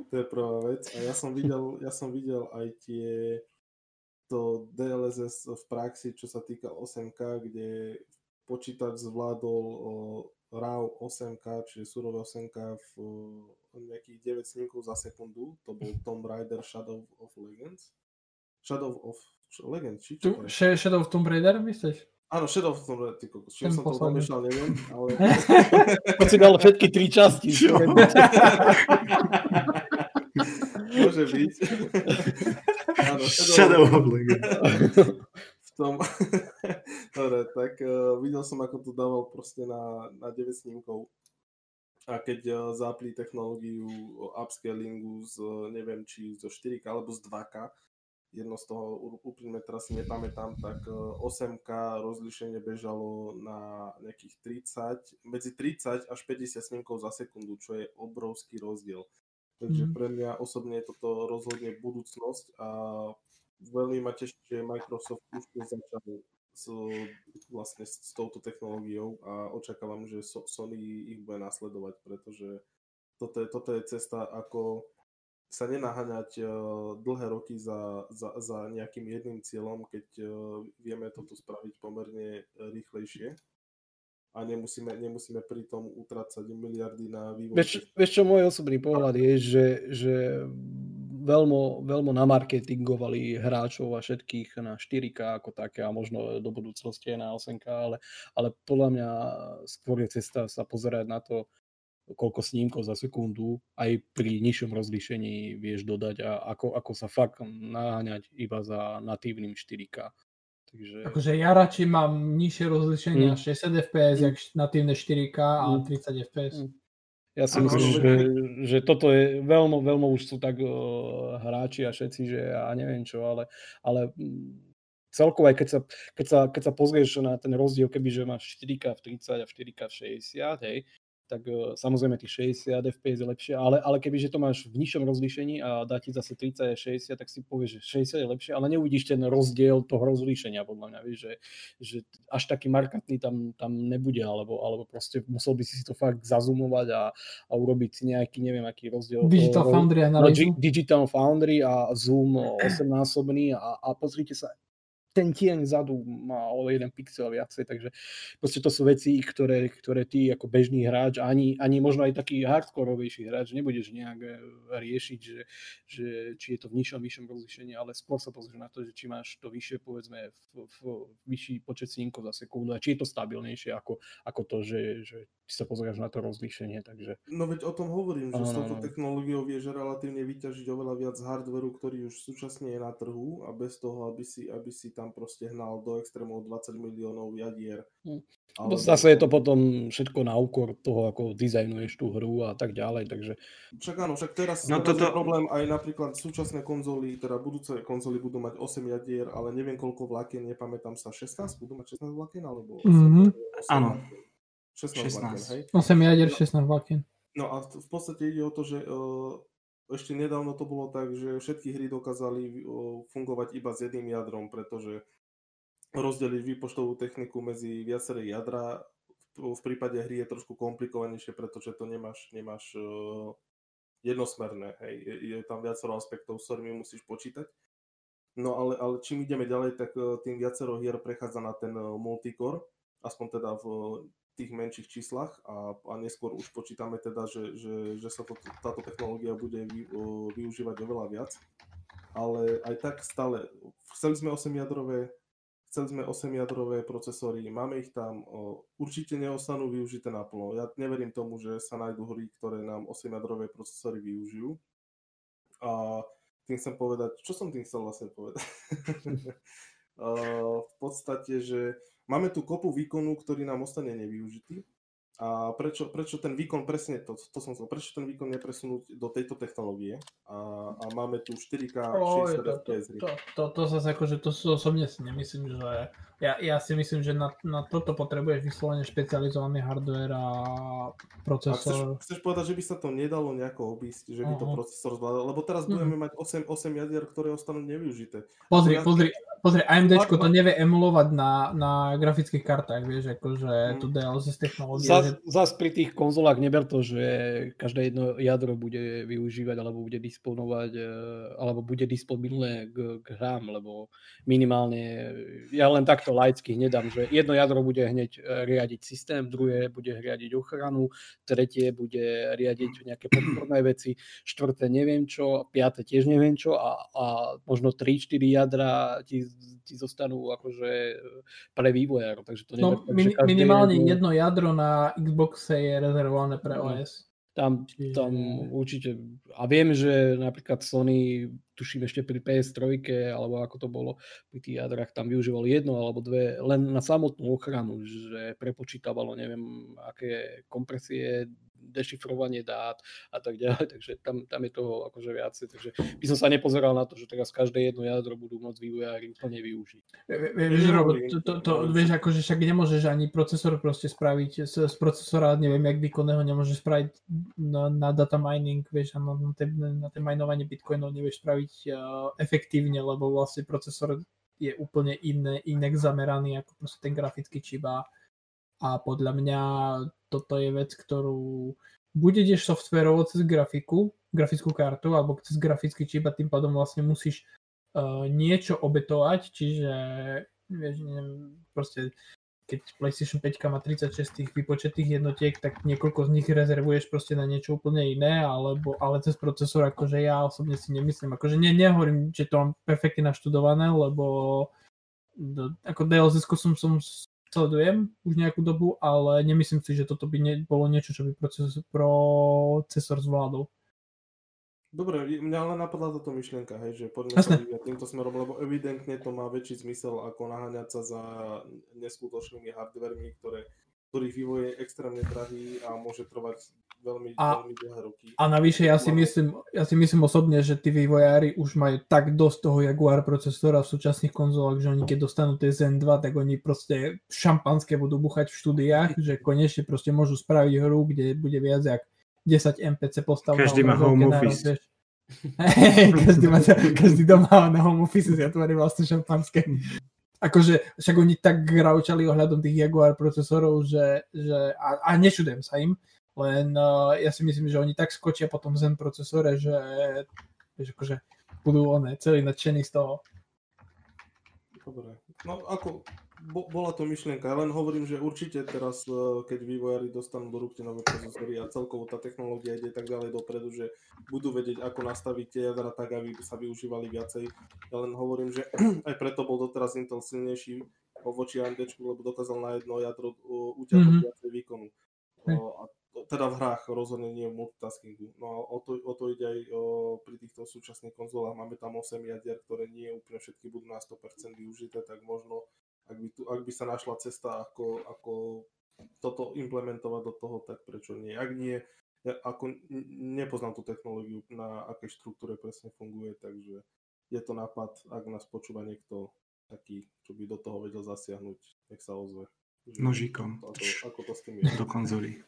to je prvá vec a ja som videl, ja som videl aj tie to dé el es es v praxi, čo sa týka osem ká, kde počítač zvládol ráv osem ká, čiže surové osem ká v nejakých deväť snímkov za sekundu. To bol Tomb Raider Shadow of Legends. Shadow of Legends, či čo? Shadow of Tomb Raider, myslíš? Áno, Shadow of Tomb Raider, ty kokos. Čiže som to domýšľal, neviem, ale... To si dal všetky tri časti. Môže byť. Áno, Shadow of Legends. V tom... Dobre, tak uh, videl som, ako to dával proste na, na deväť snímkov. A keď uh, zaplí technológiu upscalingu z, uh, neviem, či zo štyri ká alebo z dva ká, jedno z toho úplne teraz si nepamätám, tak uh, osem ká rozlíšenie bežalo na nejakých tridsať, medzi tridsať až päťdesiat snímkov za sekundu, čo je obrovský rozdiel. Takže pre mňa osobne je toto rozhodne budúcnosť a veľmi ma teší, že Microsoft už začal s, vlastne s touto technológiou a očakávam, že Sony ich bude nasledovať, pretože toto je, toto je cesta, ako sa nenaháňať dlhé roky za, za, za nejakým jedným cieľom, keď vieme toto spraviť pomerne rýchlejšie a nemusíme, nemusíme pritom utrácať miliardy na vývoj. Vieš, vieš čo, môj osobný pohľad je, že, že Veľmi, veľmi namarketingovali hráčov a všetkých na štyri ká ako také a možno do budúcnosti aj na osem ká, ale, ale podľa mňa skôr je cesta sa pozerať na to, koľko snímkov za sekundu aj pri nižšom rozlíšení vieš dodať a ako, ako sa fakt naháňať iba za natívnym štyri ká. Takže akože ja radšej mám nižšie rozlíšenie na hmm. šesťdesiat ef pé es, jak natívne štyri ká a hmm. tridsať ef pé es. Hmm. Ja si myslím, že, že toto je veľmi, veľmi už sú tak uh, hráči a všetci, že ja neviem čo, ale, ale celkovo aj keď sa, keď, sa, keď sa pozrieš na ten rozdiel, kebyže máš štyri ká v tridsať a štyri ká v šesťdesiat, hej, tak uh, samozrejme tých šesťdesiat ef pé es je lepšie, ale, ale kebyže to máš v nižšom rozlíšení a dá ti zase tridsať a šesťdesiat, tak si povieš, že šesťdesiat je lepšie, ale neuvidíš ten rozdiel toho rozlíšenia, podľa mňa, vieš, že, že až taký markantný tam, tam nebude, alebo, alebo proste musel by si si to fakt zazumovať a, a urobiť si nejaký, neviem, aký rozdiel. Digital toho, Foundry analýzu. No, Digital Foundry a Zoom osemnásobný a, a pozrite sa, ten tieň vzadu má o jeden pixel viacej, takže proste to sú veci, ktoré, ktoré ty ako bežný hráč, ani, ani možno aj taký hardkorovejší hráč nebudeš nejak riešiť, že, že či je to v nižšom, vyššom rozlíšení, ale skôr sa pozrieš na to, že či máš to vyššie, povedzme, v, v vyšší počet snímkov za sekundu a či je to stabilnejšie ako, ako to, že, že ty sa pozrieš na to rozlíšenie, takže... No veď o tom hovorím, že s touto technológiou vieš relatívne vyťažiť oveľa viac hardveru, ktorý už súčasne je na trhu a bez toho, aby si, aby si tam proste hnal do extrémov dvadsať miliónov jadier. Hm. Ale... Zase je to potom všetko na úkor toho, ako dizajnuješ tú hru a tak ďalej, takže... Však áno, však teraz no toto... je problém aj napríklad súčasné konzoly, teda budúce konzoly budú mať osem jadier, ale neviem koľko vlákien, nepamätám sa, šestnásť? Budú mať šestnásť vlákien alebo osem? Mm-hmm. osem áno. šestnásť, šestnásť. Vlákien, hej? osem jadier, šestnásť vlákien. No a v podstate ide o to, že... Uh... Ešte nedávno to bolo tak, že všetky hry dokázali fungovať iba s jedným jadrom, pretože rozdeliť výpočtovú techniku medzi viaceré jadra v prípade hry je trošku komplikovanejšie, pretože to nemáš, nemáš jednosmerné. Hej. Je tam viacero aspektov, s ktorými musíš počítať. No ale, ale čím ideme ďalej, tak tým viacero hier prechádza na ten multicore, aspoň teda v tých menších číslach a, a neskôr už počítame teda, že, že, že sa to, táto technológia bude vy, o, využívať oveľa viac, ale aj tak stále, chceli sme osemjadrové, chceli sme osemjadrové procesory, máme ich tam, o, určite neostanú využité naplno. Ja neverím tomu, že sa nájdú hry, ktoré nám osemjadrové procesory využijú a tým chcem povedať, čo som tým chcel vlastne povedať? Uh, v podstate, že máme tu kopu výkonu, ktorý nám ostane nevyužitý a prečo, prečo ten výkon, presne to, to som chcel, prečo ten výkon nepresunúť do tejto technológie a, a máme tu štyri ká, oh, šesťdesiat ef pé es. To, to, to, to zase akože, to sú osobne si nemyslím, že ja, ja si myslím, že na, na toto potrebuješ vyslovene špecializovaný hardware a procesor. A chceš, chceš povedať, že by sa to nedalo nejako obísť, že by uh-huh. to procesor zvládal, lebo teraz uh-huh. budeme mať osem jadier, ktoré ostanú nevyužité. Pozri, pozri. Pozri, AMDčko to nevie emulovať na, na grafických kartách, vieš, akože to dé el es es technológie. Zas, že... zas pri tých konzolách neber to, že každé jedno jadro bude využívať, alebo bude disponovať, alebo bude disponibilné k, k hrám, lebo minimálne, ja len takto laicky nedám, že jedno jadro bude hneď riadiť systém, druhé bude riadiť ochranu, tretie bude riadiť nejaké podporné veci, štvrté neviem čo, piaté tiež neviem čo a, a možno tri štyri jadra ti ti zostanú akože pre vývojárov, takže to neber, no, min, takže minimálne je... jedno jadro na Xboxe je rezervované pre ó es. Tam, Čiže... tam určite a viem, že napríklad Sony tuším ešte pri pé es tri alebo ako to bolo pri tých jadrach tam využívali jedno alebo dve len na samotnú ochranu, že prepočítavalo neviem aké kompresie, dešifrovanie dát a tak ďalej, takže tam, tam je toho akože viacej, takže by som sa nepozeral na to, že teraz každé jedno jadro budú môcť vývojári úplne využiť. Vieš, Robo, to vieš, akože však nemôžeš ani procesor proste spraviť, z procesora, neviem, jak výkonného nemôžeš spraviť na data mining, vieš, na tie minovanie bitcoinov nevieš spraviť efektívne, lebo vlastne procesor je úplne iné, inak zameraný ako proste ten grafický čip. A podľa mňa toto je vec, ktorú buď ideš softvérovo cez grafiku, grafickú kartu alebo cez grafický čip a tým pádom vlastne musíš uh, niečo obetovať, čiže vieš, neviem, proste keď PlayStation päť má tridsaťšesť tých vypočetných jednotiek, tak niekoľko z nich rezervuješ proste na niečo úplne iné, alebo, ale cez procesor, akože ja osobne si nemyslím, akože ne, nehovorím, že to mám perfektne naštudované, lebo do, ako dé el es es-ko som, som sledujem už nejakú dobu, ale nemyslím si, že toto by ne, bolo niečo, čo by procesor, procesor zvládol. Dobre, mňa ale napadla táto myšlienka, hej, že poďme sa vyvíjať týmto smerom, lebo evidentne to má väčší zmysel ako naháňať sa za neskutočnými hardvermi, ktoré, ktorých vývoj je extrémne drahý a môže trvať veľmi, a, veľmi dlhé roky. A navyše ja si, myslím, ja si myslím osobne, že tí vývojári už majú tak dosť toho Jaguar procesora v súčasných konzolách, že oni keď dostanú tie Zen dva, tak oni proste šampanské budú buchať v štúdiách, že konečne proste môžu spraviť hru, kde bude viac jak desať em pé cé postav. Každý má home office. Hey, každý, má, každý doma má na home office zatvorí vlastne šampanské. Akože však oni tak graučali ohľadom tých Jaguar procesorov, že, že a, a nečudujem sa im, len uh, ja si myslím, že oni tak skočia po tom Zen procesore, že, že akože budú one celý nadšení z toho. Dobre. No ako bola to myšlienka, ja len hovorím, že určite teraz, keď vývojári dostanú do rúk tie nové procesory a celkovo tá technológia ide tak ďalej dopredu, že budú vedieť, ako nastaviť tie jadra tak, aby sa využívali viacej. Ja len hovorím, že aj preto bol doteraz Intel silnejší voči á em dé, lebo dokázal na jedno jadro utiahnuť mm-hmm. viacej výkonu. O, a teda v hrách rozhodne nie v multitaskingu. No a o to, o to ide aj o, pri týchto súčasných konzolách. Máme tam osem jadier, ktoré nie úplne všetky budú na sto percent využité, tak možno Ak by, tu, ak by sa našla cesta, ako, ako toto implementovať do toho, tak prečo nie? Ak nie, ja ako nepoznám tú technológiu, na akej štruktúre presne funguje, takže je to nápad, ak nás počúva niekto taký, čo by do toho vedel zasiahnuť, nech sa ozve. Nožíkom. Ako, ako to s tým je? Do konzolí.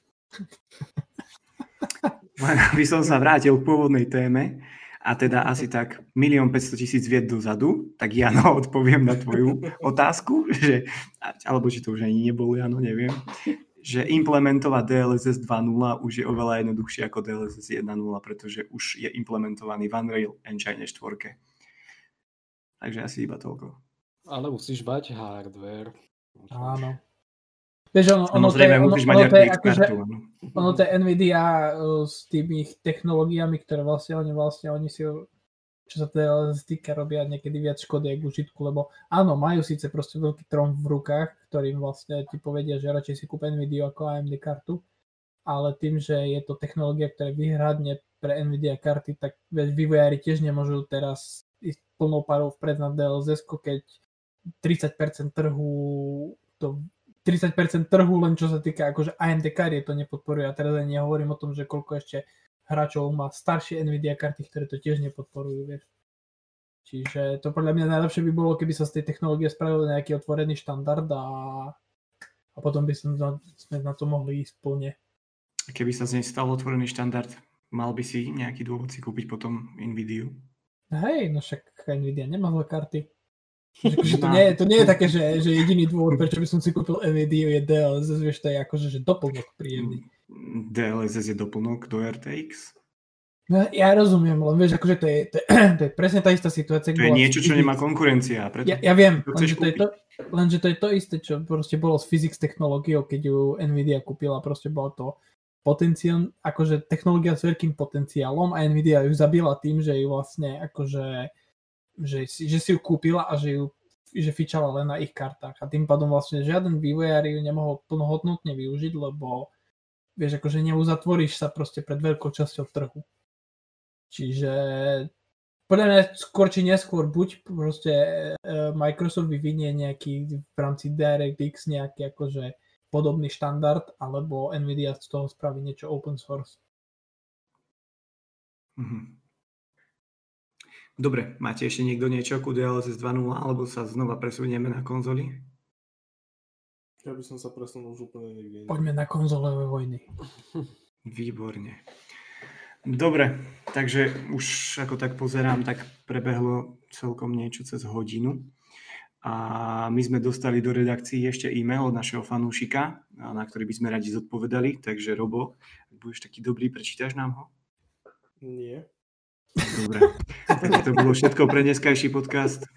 Aby som sa vrátil k pôvodnej téme, a teda asi tak milión päťstotisíc vied dozadu, tak Jano, odpoviem na tvoju otázku, že, alebo či to už ani nebolo, Jano, neviem, že implementovať dé el es es dva bodka nula už je oveľa jednoduchšie ako dé el es es jeden bodka nula, pretože už je implementovaný v Unreal Engine štyri. Takže asi iba toľko. Ale musíš mať hardware. Áno. Vieš, ono, ono, Samozrejme, ono, ono, ono, akože, ono to je Nvidia s tými technológiami, ktoré vlastne oni, vlastne, oni si, čo sa teda týka, robia niekedy viac škody ako užitku, lebo áno, majú síce proste veľký trón v rukách, ktorým vlastne ti povedia, že radšej si kúp Nvidia ako á em dé kartu, ale tým, že je to technológia, ktorá vyhradne pre Nvidia karty, tak vývojári tiež nemôžu teraz ísť plnou parou vpred na dé el es es-ko, keď tridsať percent trhu to tridsať percent trhu, len čo sa týka akože á em dé kariet to nepodporuje. A teraz aj nehovorím o tom, že koľko ešte hráčov má staršie Nvidia karty, ktoré to tiež nepodporujú, vieš. Čiže to podľa mňa najlepšie by bolo, keby sa z tej technológie spravil nejaký otvorený štandard a, a potom by sme na, sme na to mohli ísť plne. Keby sa z nej stal otvorený štandard, mal by si nejaký dôvod si kúpiť potom Nvidiu? Hej, no však Nvidia nemá zlé karty. Že to, nie, to nie je také, že, že jediný dôvod, prečo by som si kúpil Nvidia je dé el es es, vieš, to je akože že doplnok príjemný. dé el es es je doplnok do er té iks? No, ja rozumiem, len vieš, akože to je, to je, to je presne tá istá situácia. To je niečo, čo nemá konkurencia. Preto ja, ja viem, to lenže, to je to, lenže to je to isté, čo proste bolo s physics technológiou, keď ju Nvidia kúpila, proste bolo to potenciál, akože technológia s veľkým potenciálom a Nvidia ju zabila tým, že ju vlastne akože Že si, že si ju kúpila a že ju že fičala len na ich kartách a tým pádom vlastne žiaden vývojár ju nemohol plnohodnotne využiť, lebo vieš, akože neuzatvoríš sa proste pred veľkou časťou trhu. Čiže podľa mňa skôr či neskôr buď proste Microsoft vyvinie nejaký v rámci DirectX nejaký akože podobný štandard alebo Nvidia z toho spraví niečo open source. Mhm. Dobre, máte ešte niekto niečo ku dé el es es dva bodka nula, alebo sa znova presunieme na konzoly? Ja by som sa presunul už úplne niekde. Poďme na konzolové vojny. Výborne. Dobre, takže už ako tak pozerám, tak prebehlo celkom niečo cez hodinu. A my sme dostali do redakcií ešte e-mail od našeho fanúšika, na ktorý by sme radi zodpovedali. Takže Robo, ak budeš taký dobrý, prečítaš nám ho? Nie. Dobre. Takže to bolo všetko pre dneskajší podcast.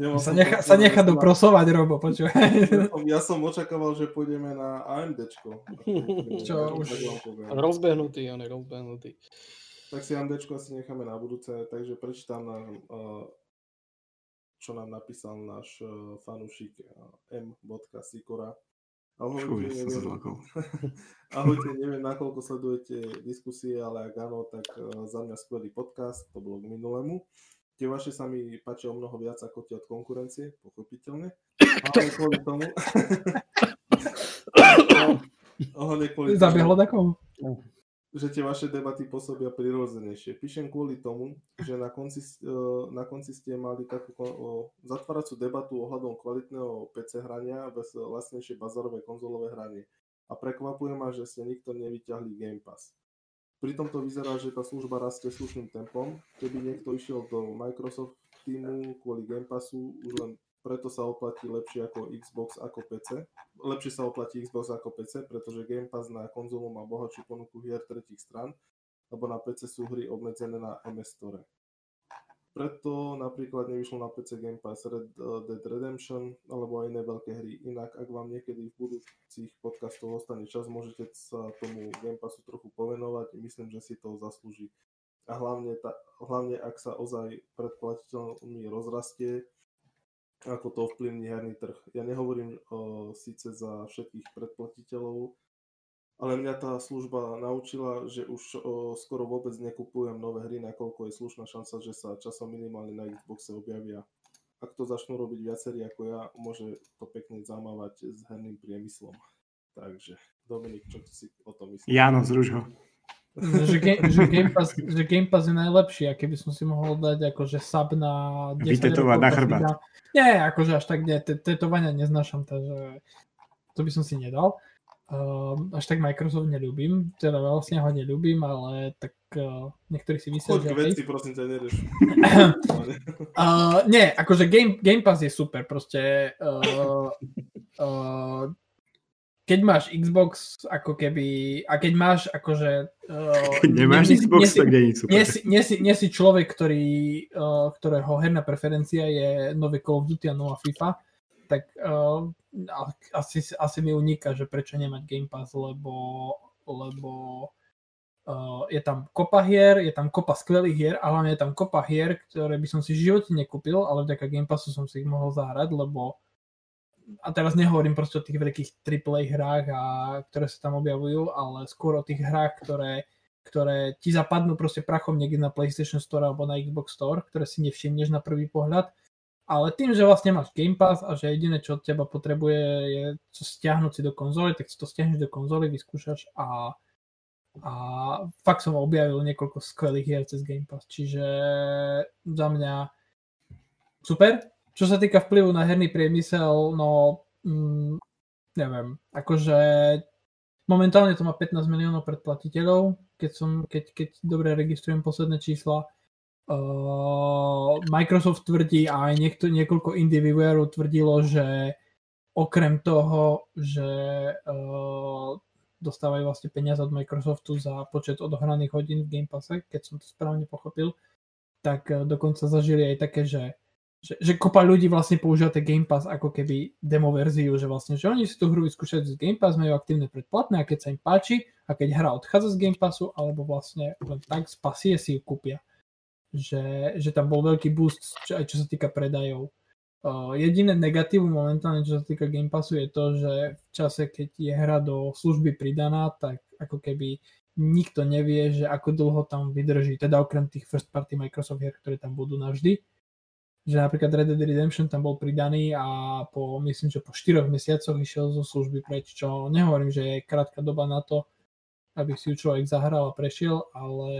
Ja sa, necha, sa nechá doprosovať, Robo, počúvaj. Ja som očakával, že pôjdeme na AMDčko. Čo už rozbehnutý, on je rozbehnutý. Tak si AMDčko asi necháme na budúce, takže prečítam nám, čo nám napísal náš fanúšik M. Sikora. Ahojte, Škúr, neviem, ahojte, neviem, nakoľko sledujete diskusie, ale ak áno, tak za mňa skvelý podcast, to bolo k minulému. Tie vaše sa mi páčia o mnoho viac ako tie od konkurencie, pochopiteľne. Ale kvôli tomu... Ohľadne kvôli tomu, že tie vaše debaty pôsobia prirodzenejšie. Píšem kvôli tomu, že na konci, na konci ste mali takú zatváracú debatu ohľadom kvalitného pé cé hrania bez vlastnejšie bazarové konzolové hranie. A prekvapuje ma, že ste nikto nevyťahli Game Pass. Pritom to vyzerá, že tá služba rastie slušným tempom. Keby niekto išiel do Microsoft týmu kvôli Game Passu, už len preto sa oplatí lepšie ako Xbox ako pé cé. Lepšie sa oplatí Xbox ako pé cé, pretože Game Pass na konzolu má bohatšiu ponuku hier tretích strán, lebo na pé cé sú hry obmedzené na em es Store. Preto napríklad nevyšlo na pé cé Game Pass Red Dead Redemption alebo aj iné veľké hry. Inak, ak vám niekedy v budúcich podcastov ostane čas, môžete sa tomu Game Passu trochu povenovať. Myslím, že si to zaslúži. A hlavne, ta, hlavne ak sa ozaj predplatiteľmi rozrastie, ako to ovplyvní herný trh. Ja nehovorím o, síce za všetkých predplatiteľov, ale mňa tá služba naučila, že už o, skoro vôbec nekupujem nové hry, nakoľko je slušná šanca, že sa časom minimálne na Xboxe objavia. Ak to začnú robiť viacerí ako ja, môže to pekne zamávať s herným priemyslom. Takže, Dominik, čo si o tom myslíš? Jáno, zruž ho. že, game, že, game Pass, že Game Pass je najlepší a keby som si mohol dať akože sub na desať vytetovať na chrbát. Nie, akože až tak nie, tetovania neznášam, takže to by som si nedal. Uh, až tak Microsoft neľúbim, teda vlastne ho neľúbim, ale tak uh, niektorí si myslia, že... Choď k veci, prosím ťa, nereš. uh, nie, akože Game, Game Pass je super, proste uh, uh, keď máš Xbox, ako keby, a keď máš akože... Uh, keď nemáš nie, Xbox, nie si, tak nie je super. Nie si, nie si, nie si človek, ktorý, uh, ktorého herná preferencia je nové Call of Duty a nová FIFA, tak... Uh, Asi, asi mi uniká, že prečo nemať Game Pass, lebo, lebo uh, je tam kopa hier, je tam kopa skvelých hier a hlavne je tam kopa hier, ktoré by som si v živote nekúpil, ale vďaka Game Passu som si ich mohol zahrať, lebo a teraz nehovorím proste o tých veľkých triple A hrách, a, ktoré sa tam objavujú, ale skôr o tých hrách, ktoré, ktoré ti zapadnú proste prachom niekde na PlayStation Store alebo na Xbox Store, ktoré si nevšimneš na prvý pohľad. Ale tým, že vlastne máš Game Pass a že jediné, čo od teba potrebuje, je to stiahnuť si do konzoly, tak si to stiahneš do konzoly, vyskúšaš a, a fakt som objavil niekoľko skvelých hier cez Game Pass. Čiže za mňa super. Čo sa týka vplyvu na herný priemysel, no mm, neviem, akože momentálne to má pätnásť miliónov predplatiteľov, keď som, keď, keď dobre registrujem posledné čísla. Uh, Microsoft tvrdí a aj niekto, niekoľko indie reviewerov tvrdilo, že okrem toho, že uh, dostávajú vlastne peniaze od Microsoftu za počet odohraných hodín v Game Passe, keď som to správne pochopil, tak uh, dokonca zažili aj také, že, že, že kopa ľudí vlastne používa ten Game Pass ako keby demo verziu, že vlastne, že oni si tú hru vyskúšajú z Game Pass, majú aktívne predplatné a keď sa im páči a keď hra odchádza z Game Passu, alebo vlastne len tak z pasie si ju kúpia. Že, že tam bol veľký boost, čo, aj čo sa týka predajov. Uh, jediné negatívum momentálne, čo sa týka Game Passu, je to, že v čase, keď je hra do služby pridaná, tak ako keby nikto nevie, že ako dlho tam vydrží, teda okrem tých first party Microsoft hier, ktoré tam budú navždy. Že napríklad Red Dead Redemption tam bol pridaný a po, myslím, že po štyroch mesiacoch išiel zo služby preč, čo nehovorím, že je krátka doba na to, aby si ju človek zahral a prešiel, ale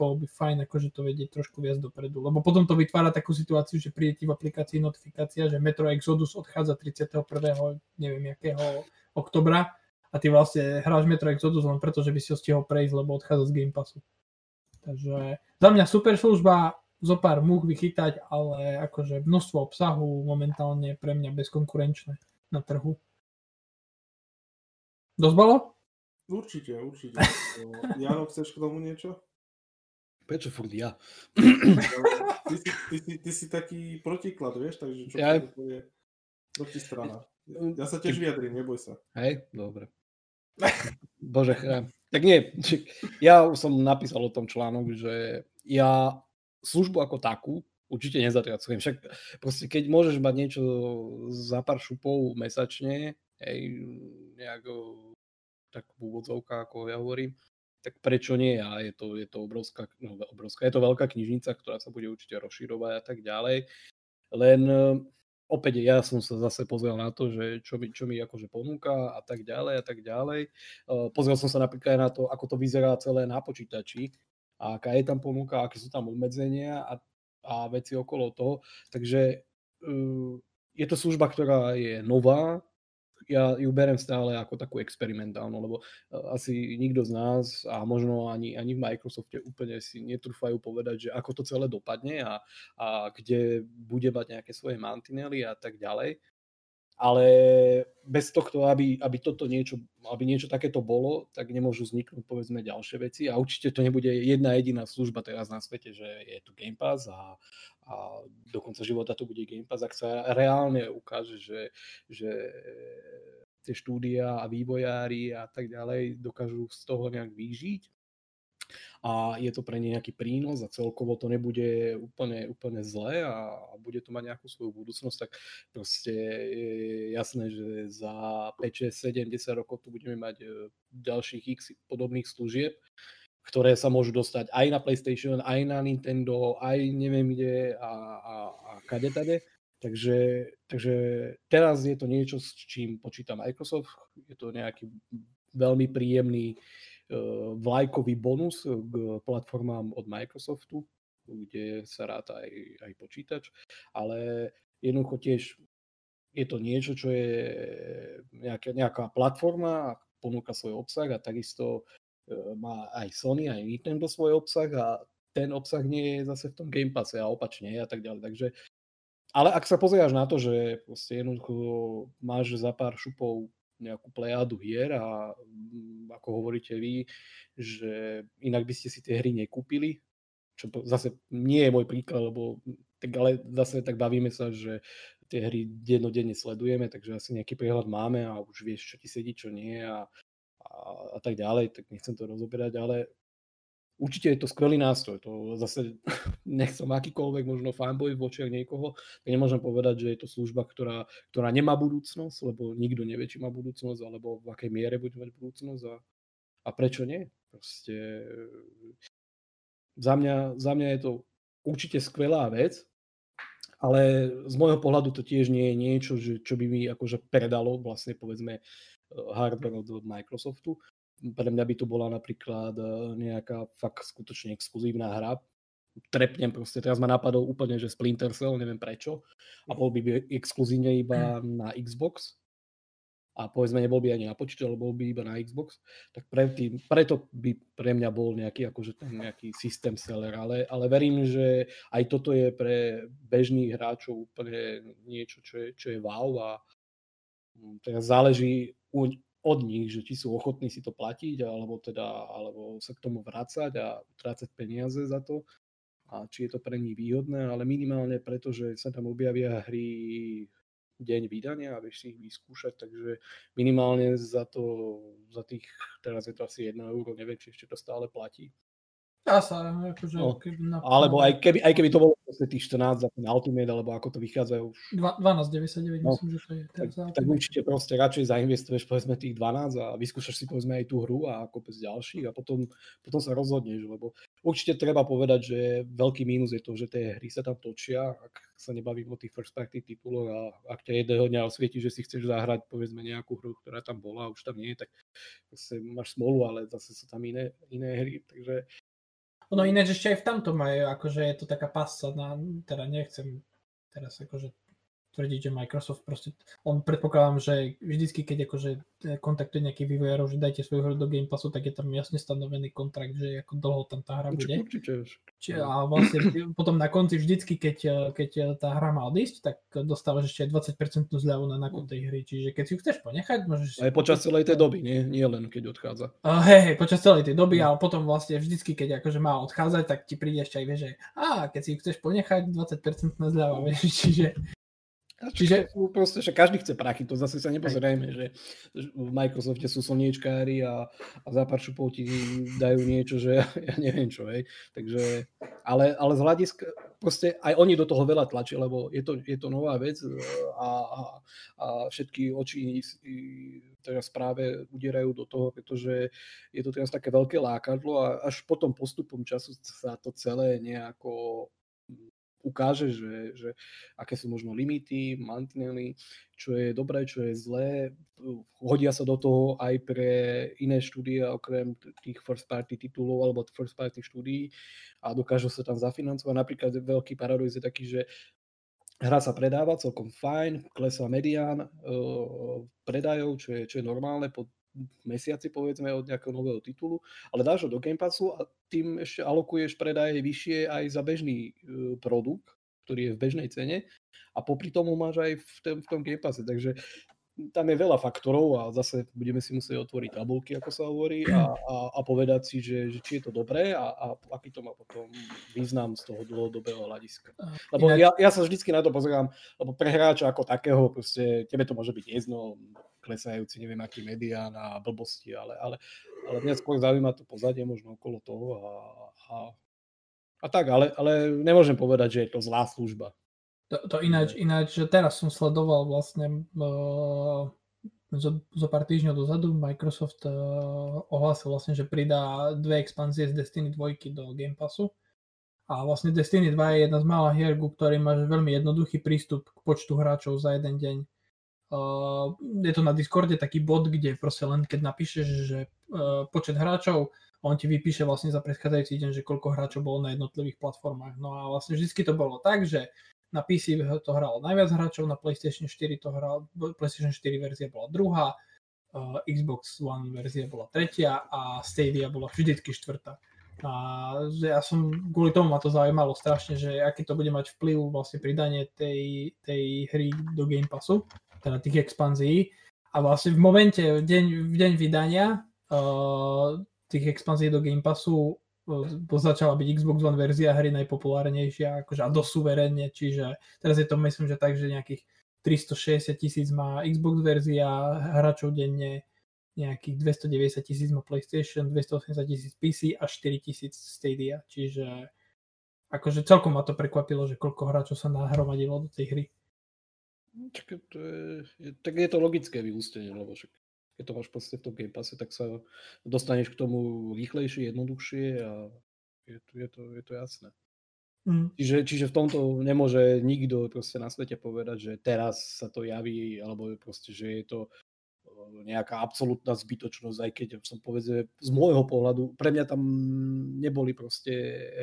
bolo by fajn akože to vedieť trošku viac dopredu. Lebo potom to vytvára takú situáciu, že príde ti v aplikácii notifikácia, že Metro Exodus odchádza tridsiateho prvého neviem jakého oktobra a ty vlastne hráš Metro Exodus len preto, že by si ho stihol prejsť, lebo odchádza z Game Passu. Takže za mňa super služba, zo pár múk vychytať, ale akože množstvo obsahu momentálne pre mňa bezkonkurenčné na trhu. Dozbalo? Určite, určite. Jano, chceš k tomu niečo? Prečo furt ja? Ty si, ty si, ty si taký protiklad, vieš, takže čo ja... to je protistrana. Ja sa tiež vyjadrím, neboj sa. Hej, dobre. Bože, tak nie, ja už som napísal o tom článok, že ja službu ako takú určite nezariacujem. Však proste keď môžeš mať niečo za pár šupov mesačne, hej, nejako takú úvodzovka, ako ja hovorím, tak prečo nie? A je to, je to obrovská, no, obrovská, je to veľká knižnica, ktorá sa bude určite rozširovať a tak ďalej. Len opäť ja som sa zase pozrel na to, že čo mi, čo mi akože ponúka a tak ďalej a tak ďalej. Pozrel som sa napríklad na to, ako to vyzerá celé na počítači a aká je tam ponúka, aké sú tam obmedzenia a, a veci okolo toho. Takže uh, je to služba, ktorá je nová. Ja ju beriem stále ako takú experimentálnu, lebo uh, asi nikto z nás a možno ani, ani v Microsofte úplne si netrúfajú povedať, že ako to celé dopadne a, a kde bude mať nejaké svoje mantinely a tak ďalej. Ale bez tohto, aby, aby toto niečo, aby niečo takéto bolo, tak nemôžu vzniknúť povedzme ďalšie veci a určite to nebude jedna jediná služba teraz na svete, že je tu Game Pass a, a do konca života to bude Game Pass, ak sa reálne ukáže, že, že tie štúdia a vývojári a tak ďalej dokážu z toho nejak vyžiť a je to pre ne nejaký prínos a celkovo to nebude úplne, úplne zlé a bude to mať nejakú svoju budúcnosť, tak proste je jasné, že za päť, šesť, sedem, desať rokov tu budeme mať ďalších x podobných služieb, ktoré sa môžu dostať aj na PlayStation, aj na Nintendo, aj neviem kde a, a, a kade tade. Takže, takže teraz je to niečo, s čím počíta Microsoft, je to nejaký veľmi príjemný vlajkový bonus k platformám od Microsoftu, kde sa ráta aj, aj počítač, ale jednoducho tiež je to niečo, čo je nejaká, nejaká platforma, ponúka svoj obsah a takisto má aj Sony, aj Nintendo svoj obsah a ten obsah nie je zase v tom Game Passe a opačne a tak ďalej. Takže, ale ak sa pozrieš na to, že proste jednoducho máš za pár šupov nejakú plejádu hier a ako hovoríte vy, že inak by ste si tie hry nekúpili, čo zase nie je môj príklad, lebo tak, ale zase tak bavíme sa, že tie hry dennodenne sledujeme, takže asi nejaký prehľad máme a už vieš, čo ti sedí, čo nie a, a, a tak ďalej, tak nechcem to rozoberať, ale určite je to skvelý nástroj, to zase nechcem akýkoľvek možno fanboy v očiach niekoho, tak nemôžem povedať, že je to služba, ktorá, ktorá nemá budúcnosť, lebo nikto nevie, či má budúcnosť, alebo v akej miere bude mať budúcnosť a, a prečo nie? Proste za mňa, za mňa je to určite skvelá vec, ale z môjho pohľadu to tiež nie je niečo, že, čo by mi akože predalo vlastne povedzme hardware od Microsoftu. Pre mňa by to bola napríklad nejaká fakt skutočne exkluzívna hra. Trepnem proste, teraz ma napadol úplne, že Splinter Cell, neviem prečo, a bol by exkluzívne iba na Xbox. A povedzme, nebol by ani na počítač, ale bol by iba na Xbox, tak pre tým, preto by pre mňa bol nejaký, akože ten nejaký system seller, ale, ale verím, že aj toto je pre bežných hráčov úplne niečo, čo je, čo je wow a teraz záleží u, od nich, že či sú ochotní si to platiť, alebo teda, alebo sa k tomu vracať a trácať peniaze za to a či je to pre nich výhodné, ale minimálne preto, že sa tam objavia hry deň vydania a vieš si ich vyskúšať, takže minimálne za to, za tých, teraz je to asi jedno euro, neviem, či ešte to stále platí. Ja sa, akože... No, na... Alebo aj keby, aj keby to bolo tých štrnásť za ten Ultimate, alebo ako to vychádza už... dvanásť deväťdesiatdeväť, no, myslím, že to je. Tak, tak určite proste radšej zainvestuješ povedzme tých dvanásť a vyskúšaš si povedzme aj tú hru a kopec ďalších a potom, potom sa rozhodneš, lebo určite treba povedať, že veľký mínus je to, že tie hry sa tam točia, ak sa nebavím o tých first party tituloch a ak ťa jedného dňa osvieti, že si chceš zahrať povedzme nejakú hru, ktorá tam bola a už tam nie je, tak proste máš smolu, ale zase sú tam iné, iné hry, takže... Ono inéč ešte aj v tamtom aj, akože je to taká pasca, na, teda nechcem teraz akože tvrdiť, že Microsoft proste, on predpokladám, že vždycky, keď akože kontaktuje nejakých vývojárov, že dajte svoju hru do Game Passu, tak je tam jasne stanovený kontrakt, že ako dlho tam tá hra bude. Určite. A vlastne potom na konci vždycky, keď, keď tá hra má odísť, tak dostávaš ešte aj dvadsať percent zľavu na nákup tej hry. Čiže keď si ju chceš ponechať, môžeš... Aj počas celej tej doby, nie, nie len keď odchádza. Uh, hej, hej, počas celej tej doby, no. Ale potom vlastne vždycky, keď akože má odchádzať, tak ti príde ešte aj, vieš, že á, keď si ju chceš ponechať, dvadsať percent zľava, vieš, čiže... Čiže proste, že každý chce prachy, to zase sa nepozerajme, že v Microsofte sú slniečkári a, a za pár šupov ti dajú niečo, že ja neviem čo, hej. Takže, ale, ale z hľadiska, proste aj oni do toho veľa tlačia, lebo je to, je to nová vec a, a, a všetky oči teraz práve udierajú do toho, pretože je to teraz také veľké lákadlo a až potom postupom času sa to celé nejako... ukáže, že, že aké sú možno limity, mantinely, čo je dobré, čo je zlé. Hodia sa do toho aj pre iné štúdia, okrem tých first party titulov alebo first party štúdií a dokážu sa tam zafinancovať. Napríklad veľký paradox je taký, že hra sa predáva celkom fajn, klesá medián uh, predajov, čo je, čo je normálne po mesiaci povedzme od nejakého nového titulu, ale dáš ho do Game Passu a tým ešte alokuješ predaje vyššie aj za bežný uh, produkt, ktorý je v bežnej cene a popri tomu máš aj v, ten, v tom Game Passe, takže tam je veľa faktorov a zase budeme si musieť otvoriť tabulky, ako sa hovorí a, a, a povedať si, že, že či je to dobré a, a aký to má potom význam z toho dlhodobého hľadiska. Lebo ja, ja sa vždycky na to pozerám, lebo pre hráča ako takého proste tebe to môže byť jedno, klesajúci, neviem aký medián a blbosti, ale, ale, ale mňa skôr zaujíma to pozadie možno okolo toho a, a, a tak, ale, ale nemôžem povedať, že je to zlá služba. To, to ináč, ináč, teraz som sledoval vlastne uh, zo, zo pár týždňov dozadu Microsoft uh, ohlásil vlastne, že pridá dve expanzie z Destiny dva do Game Passu. A vlastne Destiny dva je jedna z mála hier, ku ktorým máš veľmi jednoduchý prístup k počtu hráčov za jeden deň. Uh, je to na Discorde taký bod, kde proste len keď napíšeš, že uh, počet hráčov, on ti vypíše vlastne za predchádzajúci deň, že koľko hráčov bolo na jednotlivých platformách. No a vlastne vždycky to bolo tak, že na pé cé to hralo najviac hráčov, na PlayStation štyri to hral, PlayStation štyri verzia bola druhá, uh, Xbox One verzia bola tretia a Stadia bola vždycky štvrtá. A ja som, kvôli tomu ma to zaujímalo strašne, že aký to bude mať vplyv vlastne pridanie tej, tej hry do Game Passu, teda tých expanzií. A vlastne v momente, v deň, v deň vydania uh, tých expanzií do Game Passu začala byť Xbox One verzia hry najpopulárnejšia akože a dosuverénne, čiže teraz je to myslím, že tak, že nejakých tristošesťdesiat tisíc má Xbox verzia hráčov denne, nejakých dvestodeväťdesiat tisíc má PlayStation, dvestoosemdesiat tisíc pé cé a štyri tisíc Stadia, čiže akože celkom ma to prekvapilo, že koľko hráčov sa nahromadilo do tej hry. Tak to je, tak je to logické vyústenie, lebo však keď to máš proste v tom Game Passe, tak sa dostaneš k tomu rýchlejšie, jednoduchšie a je to, je to, je to jasné. Mm. Čiže, čiže v tomto nemôže nikto proste na svete povedať, že teraz sa to javí, alebo proste, že je to nejaká absolútna zbytočnosť, aj keď som povedzme z môjho pohľadu, pre mňa tam neboli proste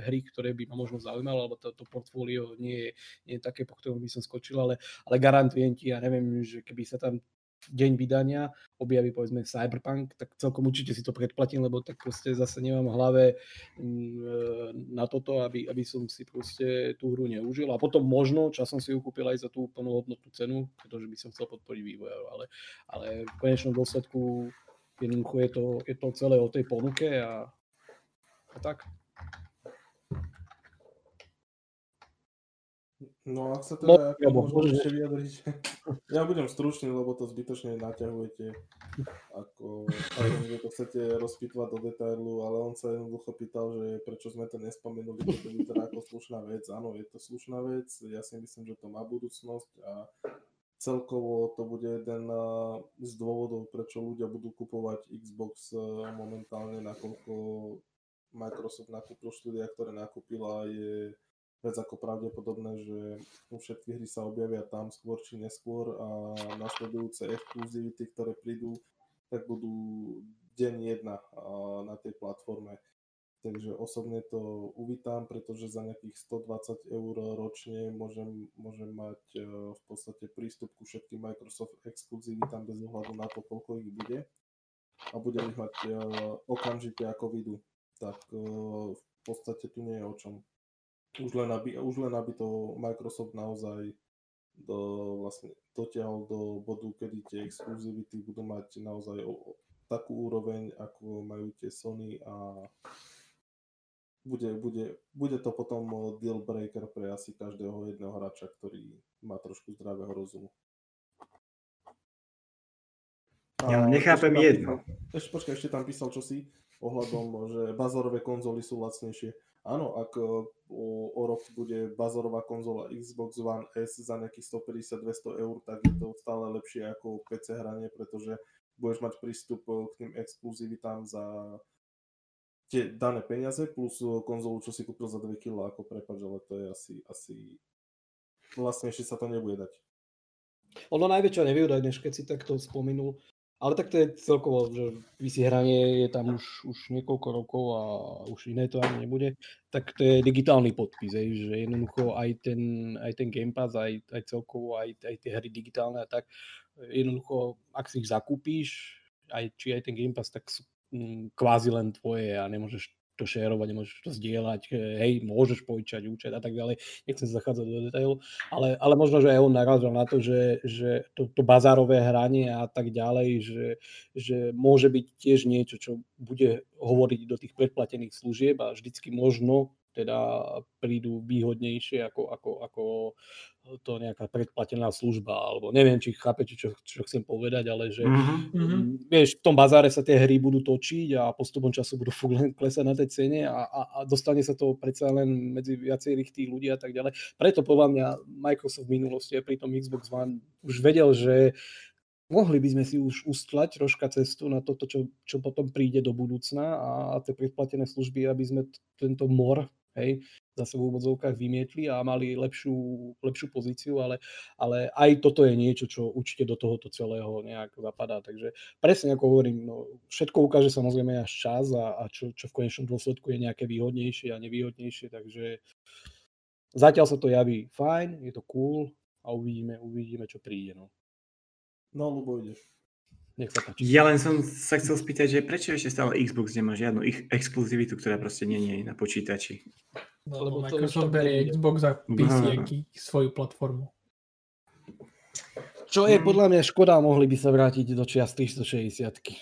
hry, ktoré by ma možno zaujímalo, alebo to, to portfólio nie, nie je také, po ktorom by som skočil, ale, ale garantujem ti, ja neviem, že keby sa tam deň vydania objaví povedzme Cyberpunk, tak celkom určite si to predplatím, lebo tak proste zase nemám v hlave na toto, aby, aby som si proste tú hru neužil a potom možno časom si ju kúpil aj za tú plnohodnotnú cenu, pretože by som chcel podporiť vývojov, ale, ale v konečnom dôsledku jednoducho je to, je to celé o tej ponuke a, a tak. No a sa teda, no, môžem ešte vyjadriť. Ja budem stručný, lebo to zbytočne naťahujete, ako že to chcete rozpýtvať do detailu, ale on sa jednoducho pýtal, že prečo sme to nespomenuli, že to je teda ako slušná vec. Áno, je to slušná vec, ja si myslím, že to má budúcnosť a celkovo to bude jeden z dôvodov, prečo ľudia budú kupovať Xbox momentálne, nakoľko Microsoft nakúpil štúdia, ktoré nakúpila, je vec ako pravdepodobné, že všetky hry sa objavia tam skôr či neskôr a nasledujúce exkluzivity, ktoré prídu, tak budú deň jedna na tej platforme. takže osobne to uvítam, pretože za nejakých stodvadsať eur ročne môžem, môžem mať v podstate prístup ku všetkým Microsoft exkluzivitám bez ohľadu na to, koľko ich bude. A budem ich mať okamžite ako vidú, tak v podstate tu nie je o čom. Už len aby, už len aby to Microsoft naozaj do, vlastne dotiahol do bodu, kedy tie exkluzivity budú mať naozaj o, takú úroveň, ako majú tie Sony, a bude, bude, bude to potom deal breaker pre asi každého jedného hráča, ktorý má trošku zdravého rozumu. A ja nechápem ešte jedno. Tam, ešte, počkaj, ešte tam písal čosi ohľadom, že bazárové konzoly sú lacnejšie. Áno, ak o, o rok bude bazárová konzola Xbox One S za nejakých stopäťdesiat až dvesto eur, tak je to stále lepšie ako pé cé hranie, pretože budeš mať prístup k tým exkluzivitám za tie dané peniaze, plus konzolu, čo si kúpil za dve kilá, ako prepáč, ale to je asi, asi... vlastne ešte sa to nebude dať. Ono najväčšia nevýhoda, než keď si takto spomenul, ale tak to je celkovo, že vysihranie je tam už, už niekoľko rokov a už iné to ani nebude, tak to je digitálny podpis, že jednoducho aj ten, aj ten Game Pass, aj, aj celkovo, aj, aj tie hry digitálne a tak, jednoducho, ak si ich zakúpíš, aj, či aj ten Game Pass, tak sú kvázi len tvoje a nemôžeš to šerovať, nemôžeš to zdieľať, hej, môžeš požičať účet a tak ďalej. Nechcem sa zachádzať do detailov, ale, ale možno, že aj on narazil na to, že, že to, to bazárové hranie a tak ďalej, že, že môže byť tiež niečo, čo bude hovoriť do tých predplatených služieb a vždycky možno teda prídu výhodnejšie ako, ako, ako to nejaká predplatená služba, alebo neviem, či chápete, čo, čo chcem povedať, ale že mm-hmm. vieš, v tom bazáre sa tie hry budú točiť a postupom času budú klesať na tej cene a, a, a dostane sa to predsa len medzi viacerých tých ľudí a tak ďalej. Preto podľa mňa Microsoft v minulosti a pri tom Xbox One už vedel, že mohli by sme si už ustlať troška cestu na toto, čo, čo potom príde do budúcna a, a tie predplatené služby, aby sme t- tento mor hej, zase v úvodzovkách vymietli a mali lepšiu, lepšiu pozíciu, ale, ale aj toto je niečo, čo určite do tohoto celého nejak zapadá. Takže presne ako hovorím, no, všetko ukáže samozrejme až čas a, a čo, čo v konečnom dôsledku je nejaké výhodnejšie a nevýhodnejšie, takže zatiaľ sa to javí fajn, je to cool a uvidíme, uvidíme čo príde. No, no Ľubo, ideš. Ja len som sa chcel spýtať, že prečo ešte stále Xbox nemá žiadnu ich exkluzivitu, ktorá proste nie je na počítači? No, lebo Microsoft berie Xbox a pé cé svoju platformu. Čo je podľa mňa škoda, mohli by sa vrátiť do čias tristošesťdesiatky.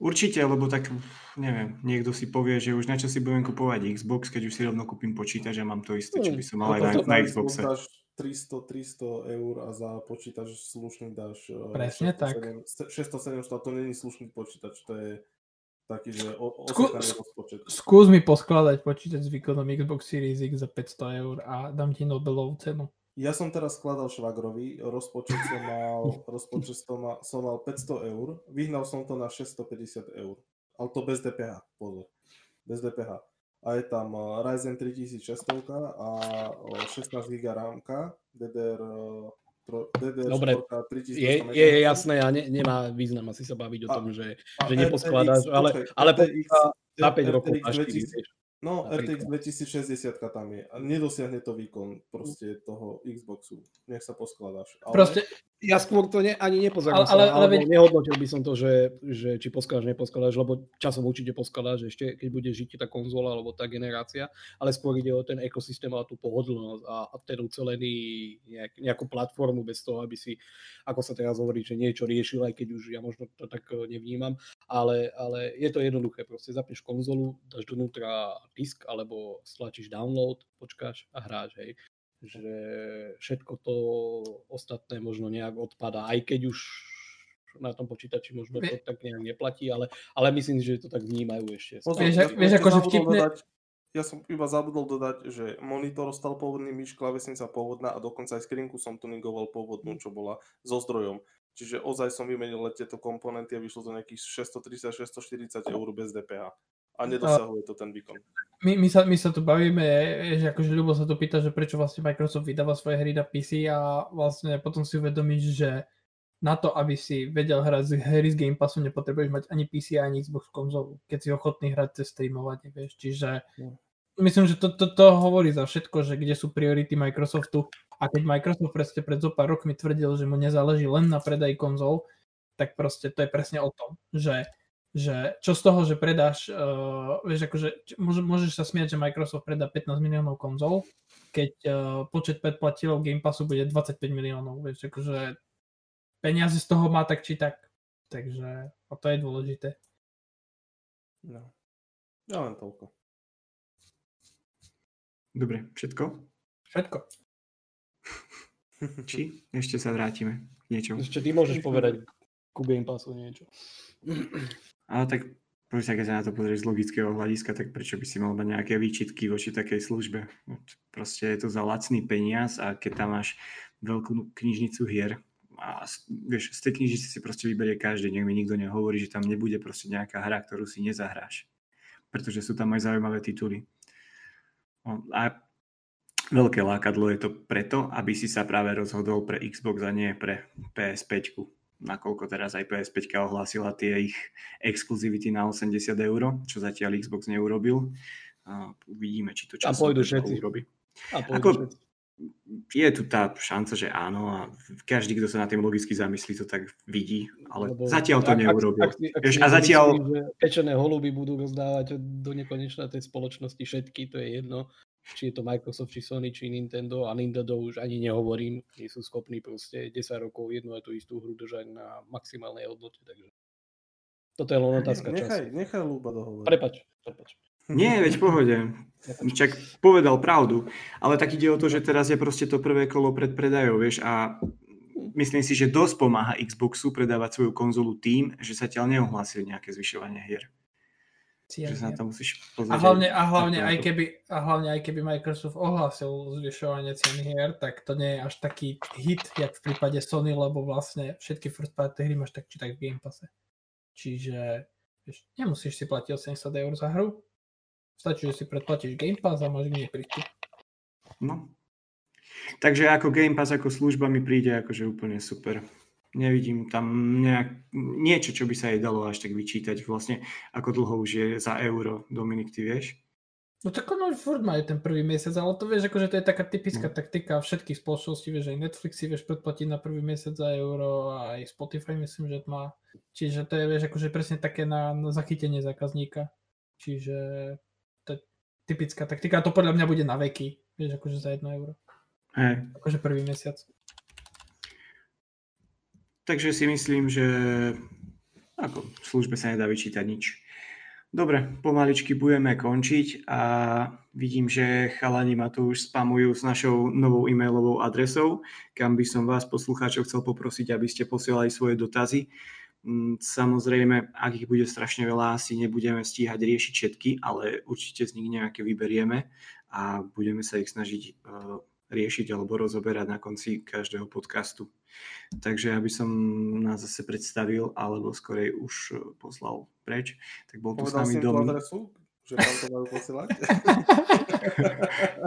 Určite, lebo tak, neviem, niekto si povie, že už na čo si budem kupovať Xbox, keď už si rovno kúpim počítač a mám to isté, čo by som mal aj na, na Xboxe. tristo eur a za počítač slušný dáš presne tak. šesťsto sedemsto, to není slušný počítač, to je taký, že osekaný rozpočet. Skús mi poskladať počítač s výkonom Xbox Series X za päťsto eur a dám ti Nobelovú cenu. Ja som teraz skladal švagrovi, rozpočet som mal, rozpočet som mal, som mal päťsto eur, vyhnal som to na šesťstopäťdesiat eur, ale to bez dé pé há, pozor, bez dé pé há. A je tam Ryzen tri šesťsto a šestnásť giga rámka, dé dé er tri, Dobre, je, je jasné a ne, nemá význam asi sa baviť o tom, a, že, že neposkladáš, R T X, ale, počkej, ale R T X, na päť rokov až štyri. No, R T X dvetisícšesťdesiat tam je. Nedosiahne to výkon proste toho Xboxu. Nech sa poskladáš. Ale... Proste, ja skôr to ne, ani nepozerám ale, ale, sa, ale, ale... nehodnotil by som to, že, že či poskladáš, neposkladáš, lebo časom určite poskladáš ešte, keď bude žiť tá konzola alebo tá generácia, ale skôr ide o ten ekosystém a tú pohodlnosť a, a ten ucelený nejak, nejakú platformu bez toho, aby si, ako sa teraz hovorí, že niečo riešil, aj keď už ja možno to tak nevnímam, ale, ale je to jednoduché, proste zapneš konzolu, dáš donútra disk alebo stlačíš download, počkáš a hráš, hej. Že všetko to ostatné možno nejak odpadá, aj keď už na tom počítači možno to tak nejak neplatí, ale, ale myslím, že to tak vnímajú ešte. Vieš, vieš akože vtipne... Dodať, ja som iba zabudol dodať, že monitor stal pôvodný, myš, klávesnica pôvodná a dokonca aj skrinku som tuningoval pôvodnú, čo bola so zdrojom. Čiže ozaj som vymenil tieto komponenty a vyšlo to nejakých šesťstotridsať až šesťstoštyridsať eur bez dé pé há. A nedosahuje to ten výkon. My, my, sa, my sa tu bavíme, že akože Ľubo sa tu pýta, že prečo vlastne Microsoft vydáva svoje hry na pé cé a vlastne potom si uvedomíš, že na to, aby si vedel hrať hry z Game Passu, nepotrebuješ mať ani pé cé, ani Xbox konzolu, keď si ochotný hrať cez streamovanie, vieš. Čiže myslím, že to, to, to hovorí za všetko, že kde sú priority Microsoftu. A keď Microsoft presne pred zo pár rokmi tvrdil, že mu nezáleží len na predaj konzol, tak proste to je presne o tom, že, že čo z toho, že predáš, uh, vieš, akože môžeš sa smieť, že Microsoft predá pätnásť miliónov konzol, keď uh, počet predplatilov Game Passu bude dvadsaťpäť miliónov, vieš, akože peniaze z toho má tak či tak. Takže a to je dôležité. No. Ja len toľko. Dobre, všetko? Všetko. Či ešte sa vrátime k niečomu. Ešte ty môžeš povedať ku Game Passu niečo. Ale tak proste, keď sa na to pozrieš z logického hľadiska, tak prečo by si mal mať nejaké výčitky voči takej službe? Proste je to za lacný peniaz a keď tam máš veľkú knižnicu hier, a vieš, z tej knižnice si proste vyberie každý, nech mi nikto nehovorí, že tam nebude proste nejaká hra, ktorú si nezahráš, pretože sú tam aj zaujímavé tituly. A veľké lákadlo je to preto, aby si sa práve rozhodol pre Xbox a nie pre pé es päť, nakoľko teraz aj pé es päť ohlásila tie ich exkluzivity na osemdesiat eur, čo zatiaľ Xbox neurobil. Uvidíme, či to časom urobí. A pôjdu všetci. Je tu tá šanca, že áno, a každý, kto sa na tým logicky zamyslí, to tak vidí, ale lebo zatiaľ to ak, neurobil. Ak, ak, ak Vieš, a zatiaľ... Že pečené holuby budú rozdávať do nekonečna tej spoločnosti všetky, to je jedno, či je to Microsoft, či Sony, či Nintendo, a Nintendo už ani nehovorím, nie sú schopní proste desať rokov jednu a tú istú hru držať na maximálnej hodnote, takže toto je len otázka času. Nechaj, nechaj Lúba dohovoriť. Prepač, prepač. Nie, veď pohode. Čak povedal pravdu. Ale tak ide o to, že teraz je proste to prvé kolo pred predajou, vieš, a myslím si, že dosť pomáha Xboxu predávať svoju konzolu tým, že sa ťa neohlásil nejaké zvyšovanie hier. Že sa na to musíš pozrieť. A hlavne, a hlavne, aj, keby, a hlavne aj keby Microsoft ohlásil zvyšovanie cien hier, tak to nie je až taký hit, jak v prípade Sony, lebo vlastne všetky first party hry máš tak či tak v Game Passe. Čiže vieš, nemusíš si platiť osemdesiat eur za hru. Stačí, že si predplatíš Game Pass a máš k nej prístup. No. Takže ako Game Pass, ako služba mi príde akože úplne super. Nevidím tam nejak, niečo, čo by sa jej dalo až tak vyčítať. Vlastne, ako dlho už je za euro, Dominik, ty vieš? No tak ono furt má ten prvý mesiac, ale to vieš, akože to je taká typická no. taktika všetkých spoločností, vieš, aj Netflix si vieš predplatiť na prvý mesiac za euro a aj Spotify myslím, že to má. Čiže to je, vieš, akože presne také na, na zachytenie zákazníka. Čiže typická taktika, a to podľa mňa bude na veky, vieš, akože za jedno euro. Hej. Akože prvý mesiac. Takže si myslím, že ako v službe sa nedá vyčítať nič. Dobre, pomaličky budeme končiť a vidím, že chalani ma tu už spamujú s našou novou e-mailovou adresou, kam by som vás, poslucháčov, chcel poprosiť, aby ste posielali svoje dotazy. Samozrejme, ak ich bude strašne veľa, asi nebudeme stíhať riešiť všetky, ale určite z nich nejaké vyberieme a budeme sa ich snažiť uh, riešiť alebo rozoberať na konci každého podcastu. Takže aby som nás zase predstavil, alebo skorej už poslal preč, tak bol tu povedal s nami Dominik. Povedal som tú adresu, že vám to majú posielať?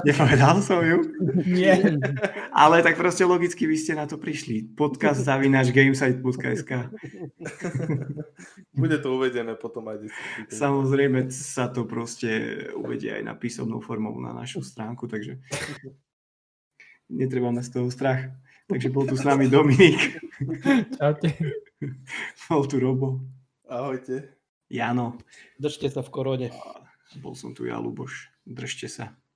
Nepovedal som ju? Nie. Ale tak proste logicky vy ste na to prišli. Podcast zavináč gamesite bodka es ká. Bude to uvedené potom aj. Samozrejme sa to proste uvedie aj na písomnou formou na našu stránku, takže netreba mať z toho strach. Takže bol tu s nami Dominik. Čaute. Bol tu Robo. Ahojte. Jano. Držte sa v korone. Bol som tu ja, Luboš. Držte sa.